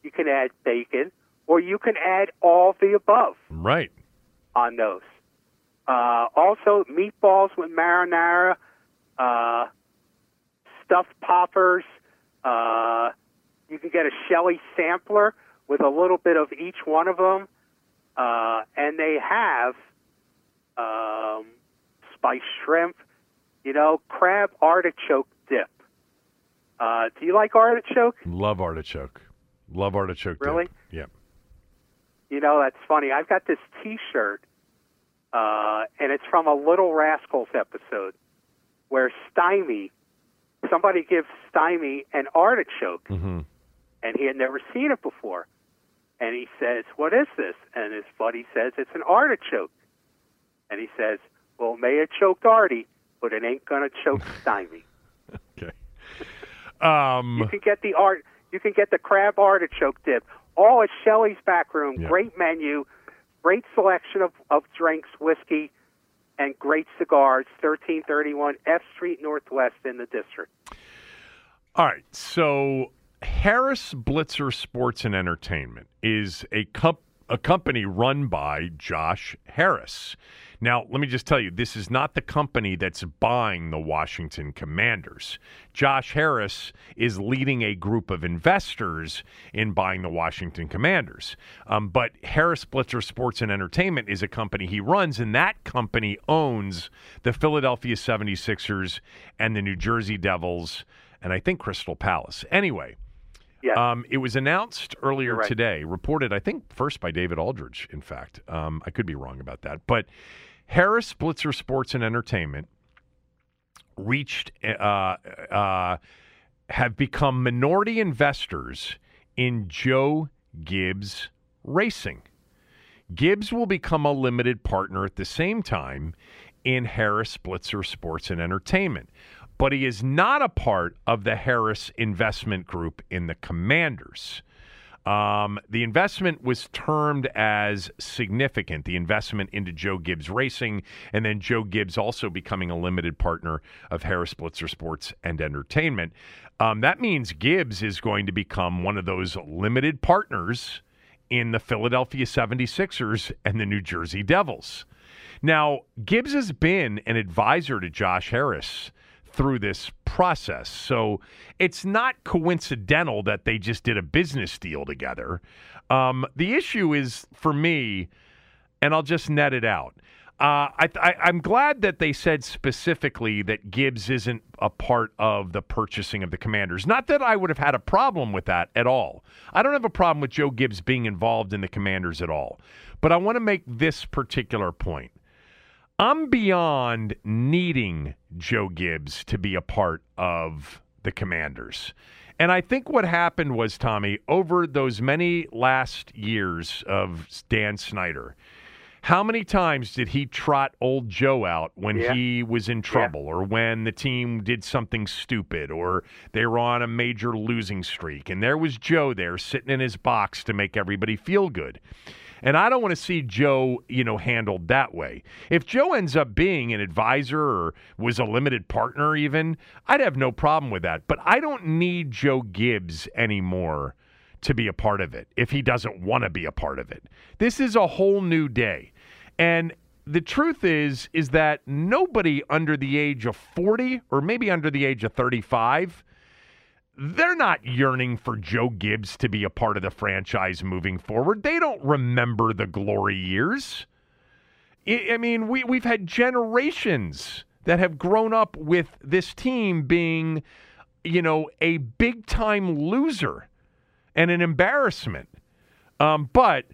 You can add bacon. Or you can add all the above. Right. On those. Also, meatballs with marinara, stuffed poppers. You can get a Shelley sampler with a little bit of each one of them. And they have spiced shrimp, crab artichoke dip. Do you like artichoke? Love artichoke. Love artichoke dip. Really? Yeah. That's funny. I've got this T-shirt. And it's from a Little Rascals episode where somebody gives Stymie an artichoke, and he had never seen it before. And he says, what is this? And his buddy says, it's an artichoke. And he says, well, may have choked Artie, but it ain't going to choke Stymie. Okay. You can get the crab artichoke dip, all at Shelley's back room. Yeah. Great menu. Great selection of drinks, whiskey, and great cigars, 1331 F Street Northwest in the district. All right, so Harris Blitzer Sports and Entertainment is a company run by Josh Harris. Now, let me just tell you, this is not the company that's buying the Washington Commanders. Josh Harris is leading a group of investors in buying the Washington Commanders. But Harris Blitzer Sports and Entertainment is a company he runs, and that company owns the Philadelphia 76ers and the New Jersey Devils, and I think Crystal Palace. Anyway. Yes. It was announced earlier today, reported, I think, first by David Aldridge, in fact. I could be wrong about that. But Harris Blitzer Sports and Entertainment reached have become minority investors in Joe Gibbs Racing. Gibbs will become a limited partner at the same time in Harris Blitzer Sports and Entertainment. But he is not a part of the Harris investment group in the Commanders. The investment was termed as significant, the investment into Joe Gibbs Racing, and then Joe Gibbs also becoming a limited partner of Harris Blitzer Sports and Entertainment. That means Gibbs is going to become one of those limited partners in the Philadelphia 76ers and the New Jersey Devils. Now, Gibbs has been an advisor to Josh Harris through this process, so it's not coincidental that they just did a business deal together. The issue is, for me, and I'll just net it out, I'm glad that they said specifically that Gibbs isn't a part of the purchasing of the Commanders. Not that I would have had a problem with that at all. I don't have a problem with Joe Gibbs being involved in the Commanders at all. But I want to make this particular point. I'm beyond needing Joe Gibbs to be a part of the Commanders. And I think what happened was, Tommy, over those many last years of Dan Snyder, how many times did he trot old Joe out when he was in trouble or when the team did something stupid or they were on a major losing streak? And there was Joe there sitting in his box to make everybody feel good. And I don't want to see Joe, handled that way. If Joe ends up being an advisor or was a limited partner even, I'd have no problem with that. But I don't need Joe Gibbs anymore to be a part of it if he doesn't want to be a part of it. This is a whole new day. And the truth is that nobody under the age of 40 or maybe under the age of 35, they're not yearning for Joe Gibbs to be a part of the franchise moving forward. They don't remember the glory years. I mean, we've had generations that have grown up with this team being, a big-time loser and an embarrassment. Anyway,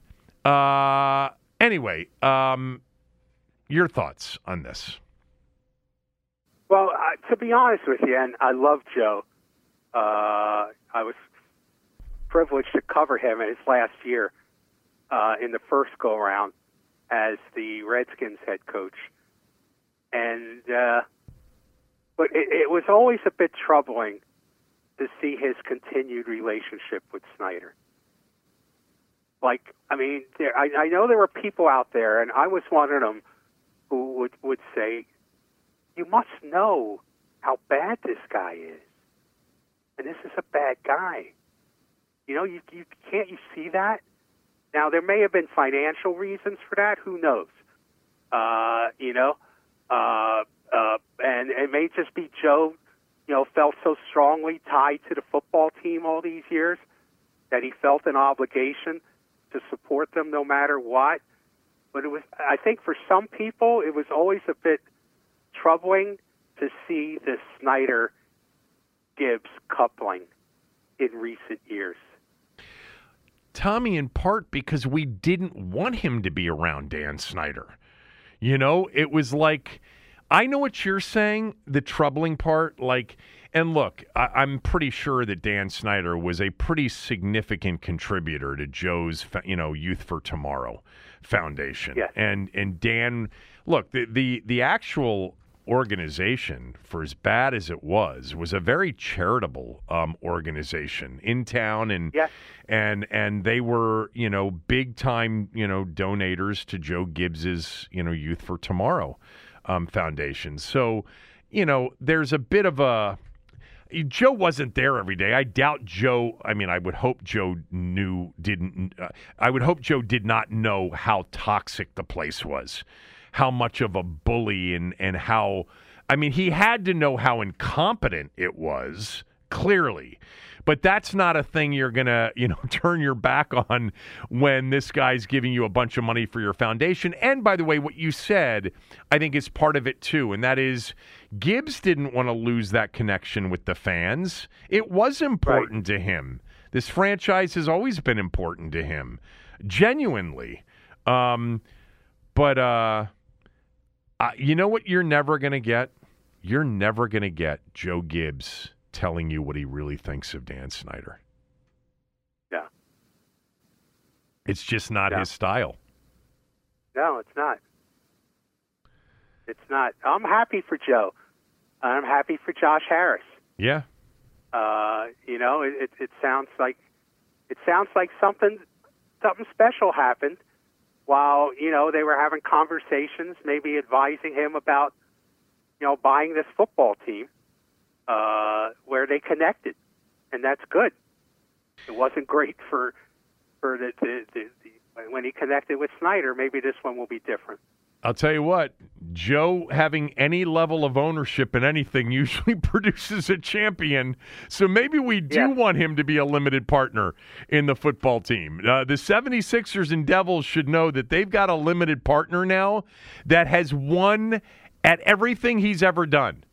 your thoughts on this? Well, to be honest with you, and I love Joe. I was privileged to cover him in his last year in the first go-around as the Redskins head coach. And but it was always a bit troubling to see his continued relationship with Snyder. Like, I mean, I know there were people out there, and I was one of them, who would say, you must know how bad this guy is. And this is a bad guy. You can't you see that? Now, there may have been financial reasons for that. Who knows? And it may just be Joe, felt so strongly tied to the football team all these years that he felt an obligation to support them no matter what. But it was, I think for some people, it was always a bit troubling to see this Snyder Gibbs coupling in recent years. Tommy, in part because we didn't want him to be around Dan Snyder. It was like, I know what you're saying, the troubling part, and look, I'm pretty sure that Dan Snyder was a pretty significant contributor to Joe's, Youth for Tomorrow Foundation. Yes. And Dan, look, the actual organization, for as bad as it was a very charitable organization in town, and and they were big time donators to Joe Gibbs's Youth for Tomorrow foundation. So there's a bit of a Joe wasn't there every day. I doubt Joe. I mean, I would hope Joe I would hope Joe did not know how toxic the place was. How much of a bully and how, I mean, he had to know how incompetent it was, clearly. But that's not a thing you're going to, turn your back on when this guy's giving you a bunch of money for your foundation. And by the way, what you said, I think is part of it too. And that is Gibbs didn't want to lose that connection with the fans. It was important to him. This franchise has always been important to him, genuinely. You know what you're never going to get? You're never going to get Joe Gibbs telling you what he really thinks of Dan Snyder. Yeah. It's just not his style. No, it's not. It's not. I'm happy for Joe. I'm happy for Josh Harris. Yeah. It sounds like something special happened while, they were having conversations, maybe advising him about, buying this football team, where they connected. And that's good. It wasn't great for when he connected with Snyder. Maybe this one will be different. I'll tell you what, Joe having any level of ownership in anything usually produces a champion. So maybe we do want him to be a limited partner in the football team. The 76ers and Devils should know that they've got a limited partner now that has won at everything he's ever done.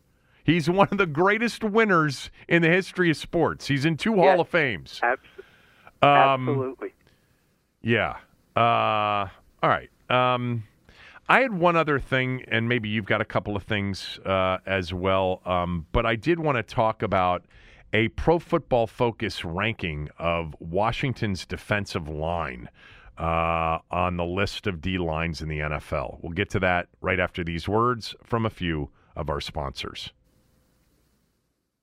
He's one of the greatest winners in the history of sports. He's in two Hall of Fames. Absolutely. Yeah. All right. I had one other thing, and maybe you've got a couple of things as well, but I did want to talk about a Pro Football Focus ranking of Washington's defensive line on the list of D-lines in the NFL. We'll get to that right after these words from a few of our sponsors.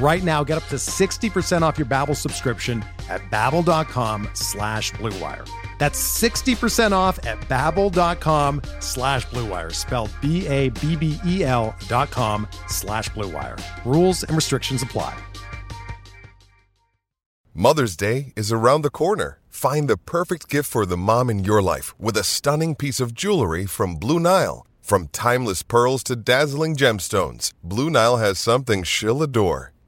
Right now, get up to 60% off your Babbel subscription at babbel.com/BlueWire. That's 60% off at babbel.com/BlueWire, spelled BABBEL.com/BlueWire. Rules and restrictions apply. Mother's Day is around the corner. Find the perfect gift for the mom in your life with a stunning piece of jewelry from Blue Nile. From timeless pearls to dazzling gemstones, Blue Nile has something she'll adore.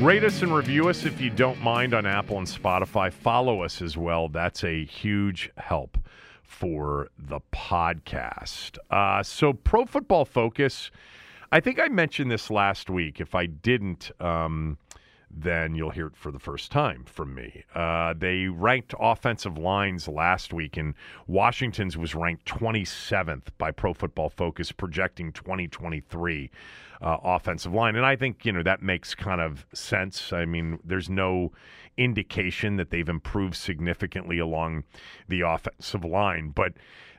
Rate us and review us if you don't mind on Apple and Spotify. Follow us as well. That's a huge help for the podcast. So Pro Football Focus, I think I mentioned this last week. If I didn't, then you'll hear it for the first time from me. They ranked offensive lines last week, and Washington's was ranked 27th by Pro Football Focus, projecting 2023. Offensive line. And I think, that makes kind of sense. I mean, there's no indication that they've improved significantly along the offensive line. But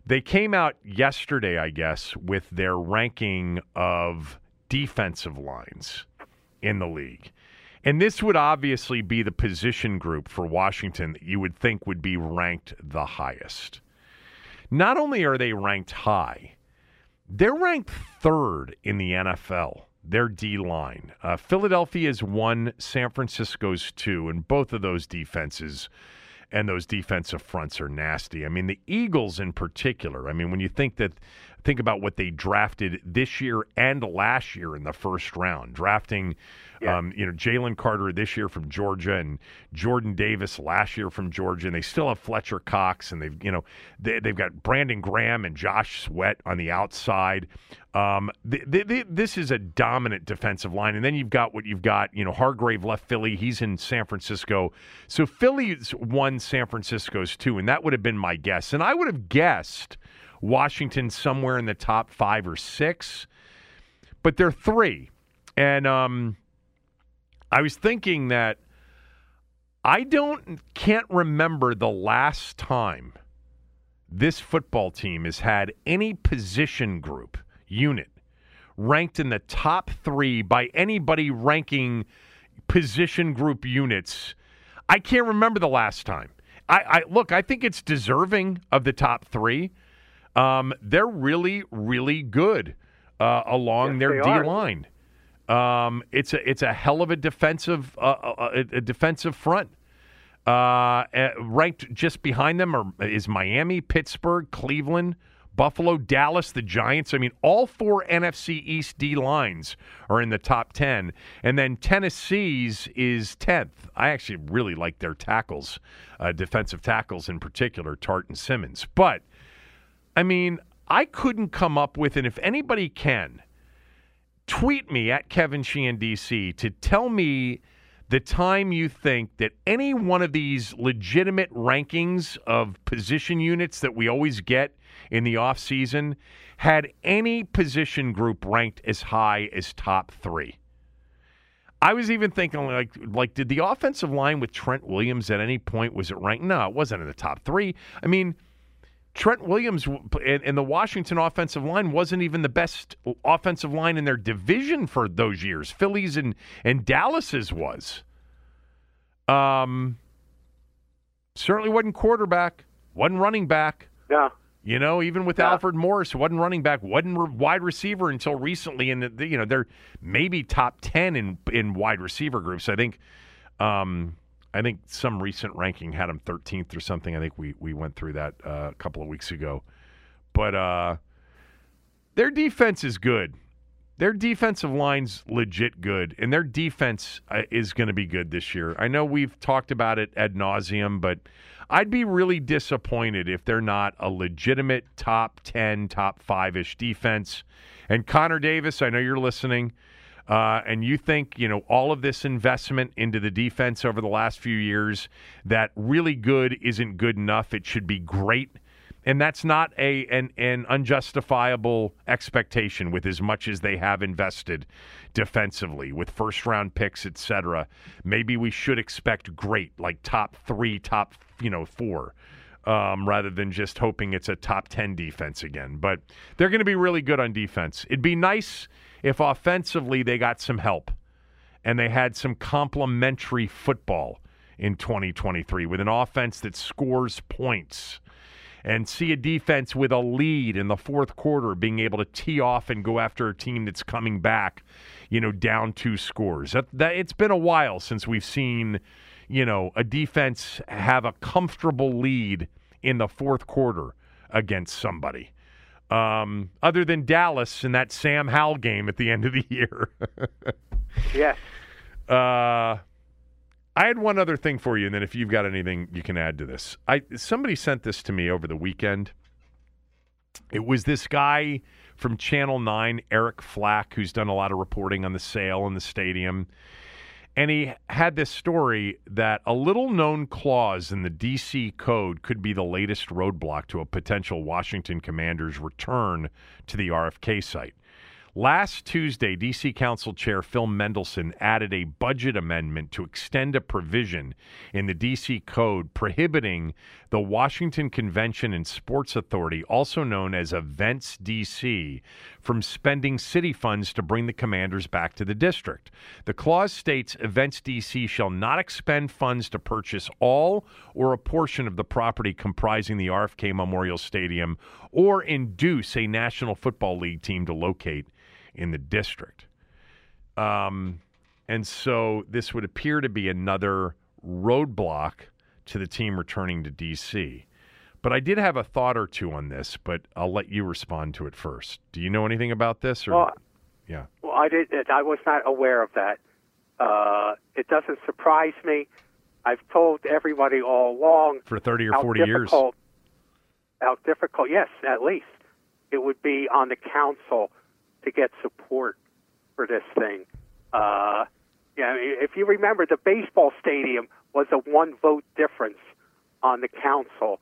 they came out yesterday, I guess, with their ranking of defensive lines in the league. And this would obviously be the position group for Washington that you would think would be ranked the highest. Not only are they ranked high, they're ranked third in the NFL, their D-line. Philadelphia's one, San Francisco's two, and both of those defenses and those defensive fronts are nasty. I mean, the Eagles in particular, when you think about what they drafted this year and last year in the first round, drafting Jalen Carter this year from Georgia and Jordan Davis last year from Georgia, and they still have Fletcher Cox, and they've got Brandon Graham and Josh Sweat on the outside. This is a dominant defensive line, and then you've got what you've got. Hargrave left Philly; he's in San Francisco, so Philly's one, San Francisco's two, and that would have been my guess, and I would have guessed Washington somewhere in the top 5 or 6, but they're three. And I was thinking that I can't remember the last time this football team has had any position group unit ranked in the top three by anybody ranking position group units. I can't remember the last time. I think it's deserving of the top three. They're really, really good along their D line. It's a hell of a defensive defensive front. Ranked just behind them is Miami, Pittsburgh, Cleveland, Buffalo, Dallas, the Giants. I mean, all four NFC East D lines are in the top 10. And then Tennessee's is 10th. I actually really like their tackles, defensive tackles in particular, Tartan Simmons. But, I mean, I couldn't come up with, and if anybody can, tweet me at Kevin Sheehan DC to tell me the time you think that any one of these legitimate rankings of position units that we always get in the offseason had any position group ranked as high as top three. I was even thinking, like did the offensive line with Trent Williams at any point, was it ranked? No, it wasn't in the top three. I mean, Trent Williams and the Washington offensive line wasn't even the best offensive line in their division for those years. Philly's and Dallas's was. Certainly wasn't quarterback, wasn't running back. Yeah. You know, even with Alfred Morris, wasn't running back, wasn't wide receiver until recently. And you know, they're maybe top 10 in wide receiver groups. I think some recent ranking had them 13th or something. I think we went through that a couple of weeks ago. But their defense is good. Their defensive line's legit good, and their defense is going to be good this year. I know we've talked about it ad nauseum, but I'd be really disappointed if they're not a legitimate top 10, top 5-ish defense. And Connor Davis, I know you're listening, and you think, you know, all of this investment into the defense over the last few years, that really good isn't good enough. It should be great. And that's not an unjustifiable expectation with as much as they have invested defensively with first-round picks, et cetera. Maybe we should expect great, like top three, top four, rather than just hoping it's a top 10 defense again. But they're going to be really good on defense. It'd be nice if offensively they got some help and they had some complementary football in 2023 with an offense that scores points, and see a defense with a lead in the fourth quarter being able to tee off and go after a team that's coming back, down two scores. It's been a while since we've seen, a defense have a comfortable lead in the fourth quarter against somebody. Other than Dallas in that Sam Howell game at the end of the year. Yes. I had one other thing for you, and then if you've got anything you can add to this. Somebody sent this to me over the weekend. It was this guy from Channel 9, Eric Flack, who's done a lot of reporting on the sale and the stadium. And he had this story that a little-known clause in the D.C. Code could be the latest roadblock to a potential Washington Commanders return to the RFK site. Last Tuesday, D.C. Council Chair Phil Mendelson added a budget amendment to extend a provision in the D.C. Code prohibiting the Washington Convention and Sports Authority, also known as Events D.C., from spending city funds to bring the Commanders back to the district. The clause states Events D.C. shall not expend funds to purchase all or a portion of the property comprising the RFK Memorial Stadium or induce a National Football League team to locate in the district. And so this would appear to be another roadblock to the team returning to D.C. But I did have a thought or two on this, but I'll let you respond to it first. Do you know anything about this? Well, I didn't. I was not aware of that. It doesn't surprise me. I've told everybody all along. For 30 or 40 years. How difficult, yes, at least. It would be on the council to get support for this thing. If you remember, the baseball stadium was a one-vote difference on the council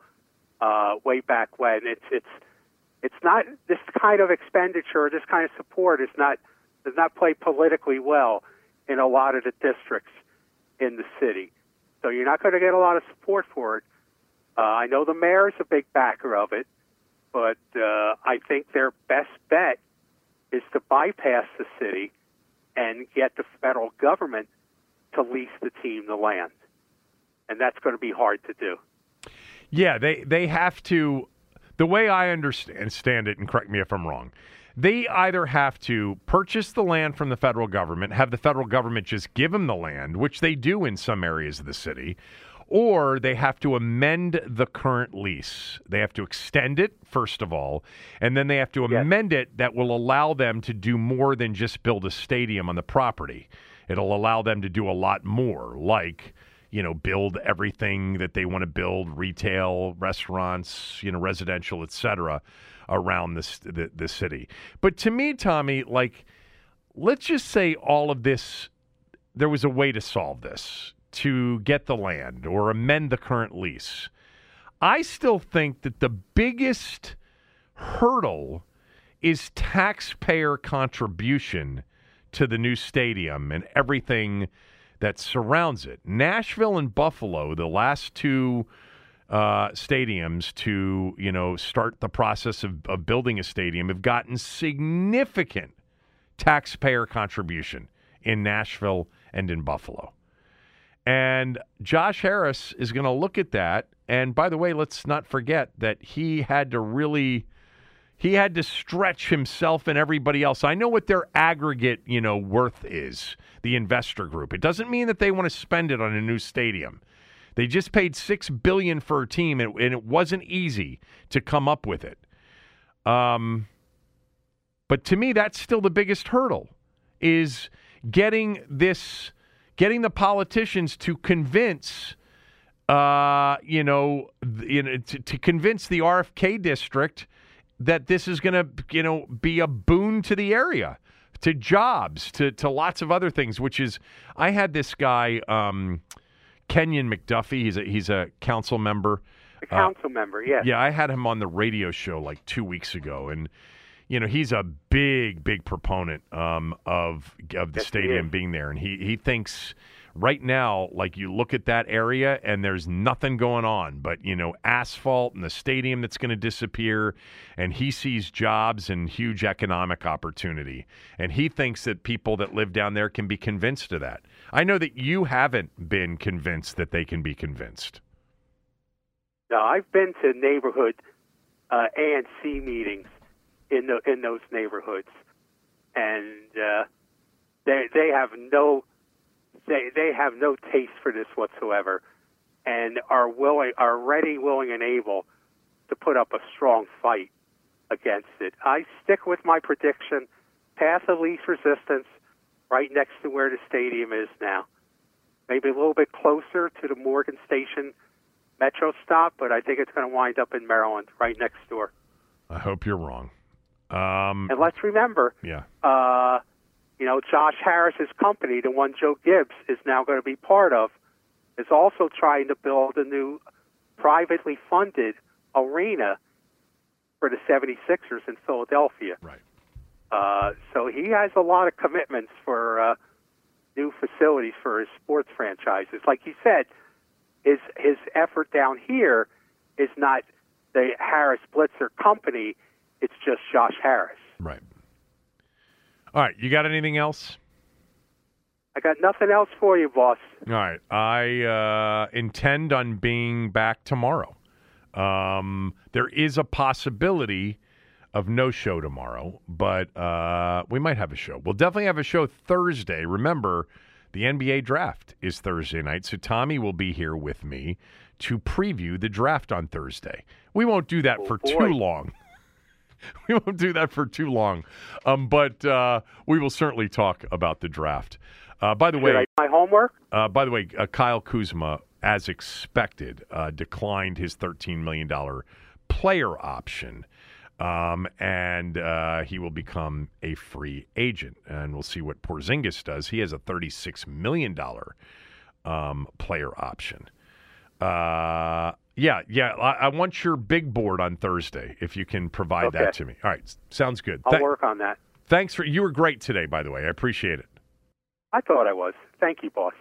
way back when. It's not this kind of expenditure, this kind of support does not play politically well in a lot of the districts in the city. So you're not going to get a lot of support for it. I know the mayor is a big backer of it, but I think their best bet is to bypass the city and get the federal government to lease the team the land. And that's going to be hard to do. Yeah, they have to, the way I understand it, and correct me if I'm wrong, they either have to purchase the land from the federal government, have the federal government just give them the land, which they do in some areas of the city, or they have to amend the current lease. They have to extend it, first of all, and then they have to amend it that will allow them to do more than just build a stadium on the property. It'll allow them to do a lot more, like, you know, build everything that they want to build, retail, restaurants, you know, residential, et cetera, around the city. But to me, Tommy, like, let's just say all of this, there was a way to solve this, to get the land or amend the current lease. I still think that the biggest hurdle is taxpayer contribution to the new stadium and everything that surrounds it. Nashville and Buffalo, the last two stadiums to, you know, start the process of building a stadium, have gotten significant taxpayer contribution in Nashville and in Buffalo. And Josh Harris is going to look at that. And by the way, let's not forget that he had to stretch himself and everybody else. I know what their aggregate, you know, worth is, the investor group. It doesn't mean that they want to spend it on a new stadium. They just paid $6 billion for a team, and it wasn't easy to come up with it. But to me, that's still the biggest hurdle, is getting this... Getting the politicians to convince, to convince the RFK district that this is going to, you know, be a boon to the area, to jobs, to lots of other things. Which is, I had this guy, Kenyon McDuffie. He's a council member. A council member, yeah. Yeah, I had him on the radio show like 2 weeks ago, and you know, he's a big proponent of the stadium being there, and he thinks right now, like, you look at that area and there's nothing going on but, you know, asphalt and the stadium that's going to disappear, and he sees jobs and huge economic opportunity, and he thinks that people that live down there can be convinced of that. I know that you haven't been convinced that they can be convinced. No, I've been to neighborhood ANC meetings in those neighborhoods, and they have no taste for this whatsoever, and are ready, willing, and able to put up a strong fight against it. I stick with my prediction: path of least resistance, right next to where the stadium is now, maybe a little bit closer to the Morgan Station Metro stop, but I think it's going to wind up in Maryland, right next door. I hope you're wrong. And let's remember, Josh Harris's company, the one Joe Gibbs is now going to be part of, is also trying to build a new privately funded arena for the 76ers in Philadelphia. Right. So he has a lot of commitments for new facilities for his sports franchises. Like you said, his effort down here is not the Harris Blitzer company. It's just Josh Harris. Right. All right. You got anything else? I got nothing else for you, boss. All right. I intend on being back tomorrow. There is a possibility of no show tomorrow, but we might have a show. We'll definitely have a show Thursday. Remember, the NBA draft is Thursday night, so Tommy will be here with me to preview the draft on Thursday. We won't do that too long. We won't do that for too long, but we will certainly talk about the draft. By the way, Kyle Kuzma, as expected, declined his $13 million player option, and he will become a free agent. And we'll see what Porzingis does. He has a $36 million player option. Yeah. I want your big board on Thursday, if you can provide that to me. All right. Sounds good. I'll work on that. Thanks. You were great today, by the way. I appreciate it. I thought I was. Thank you, boss.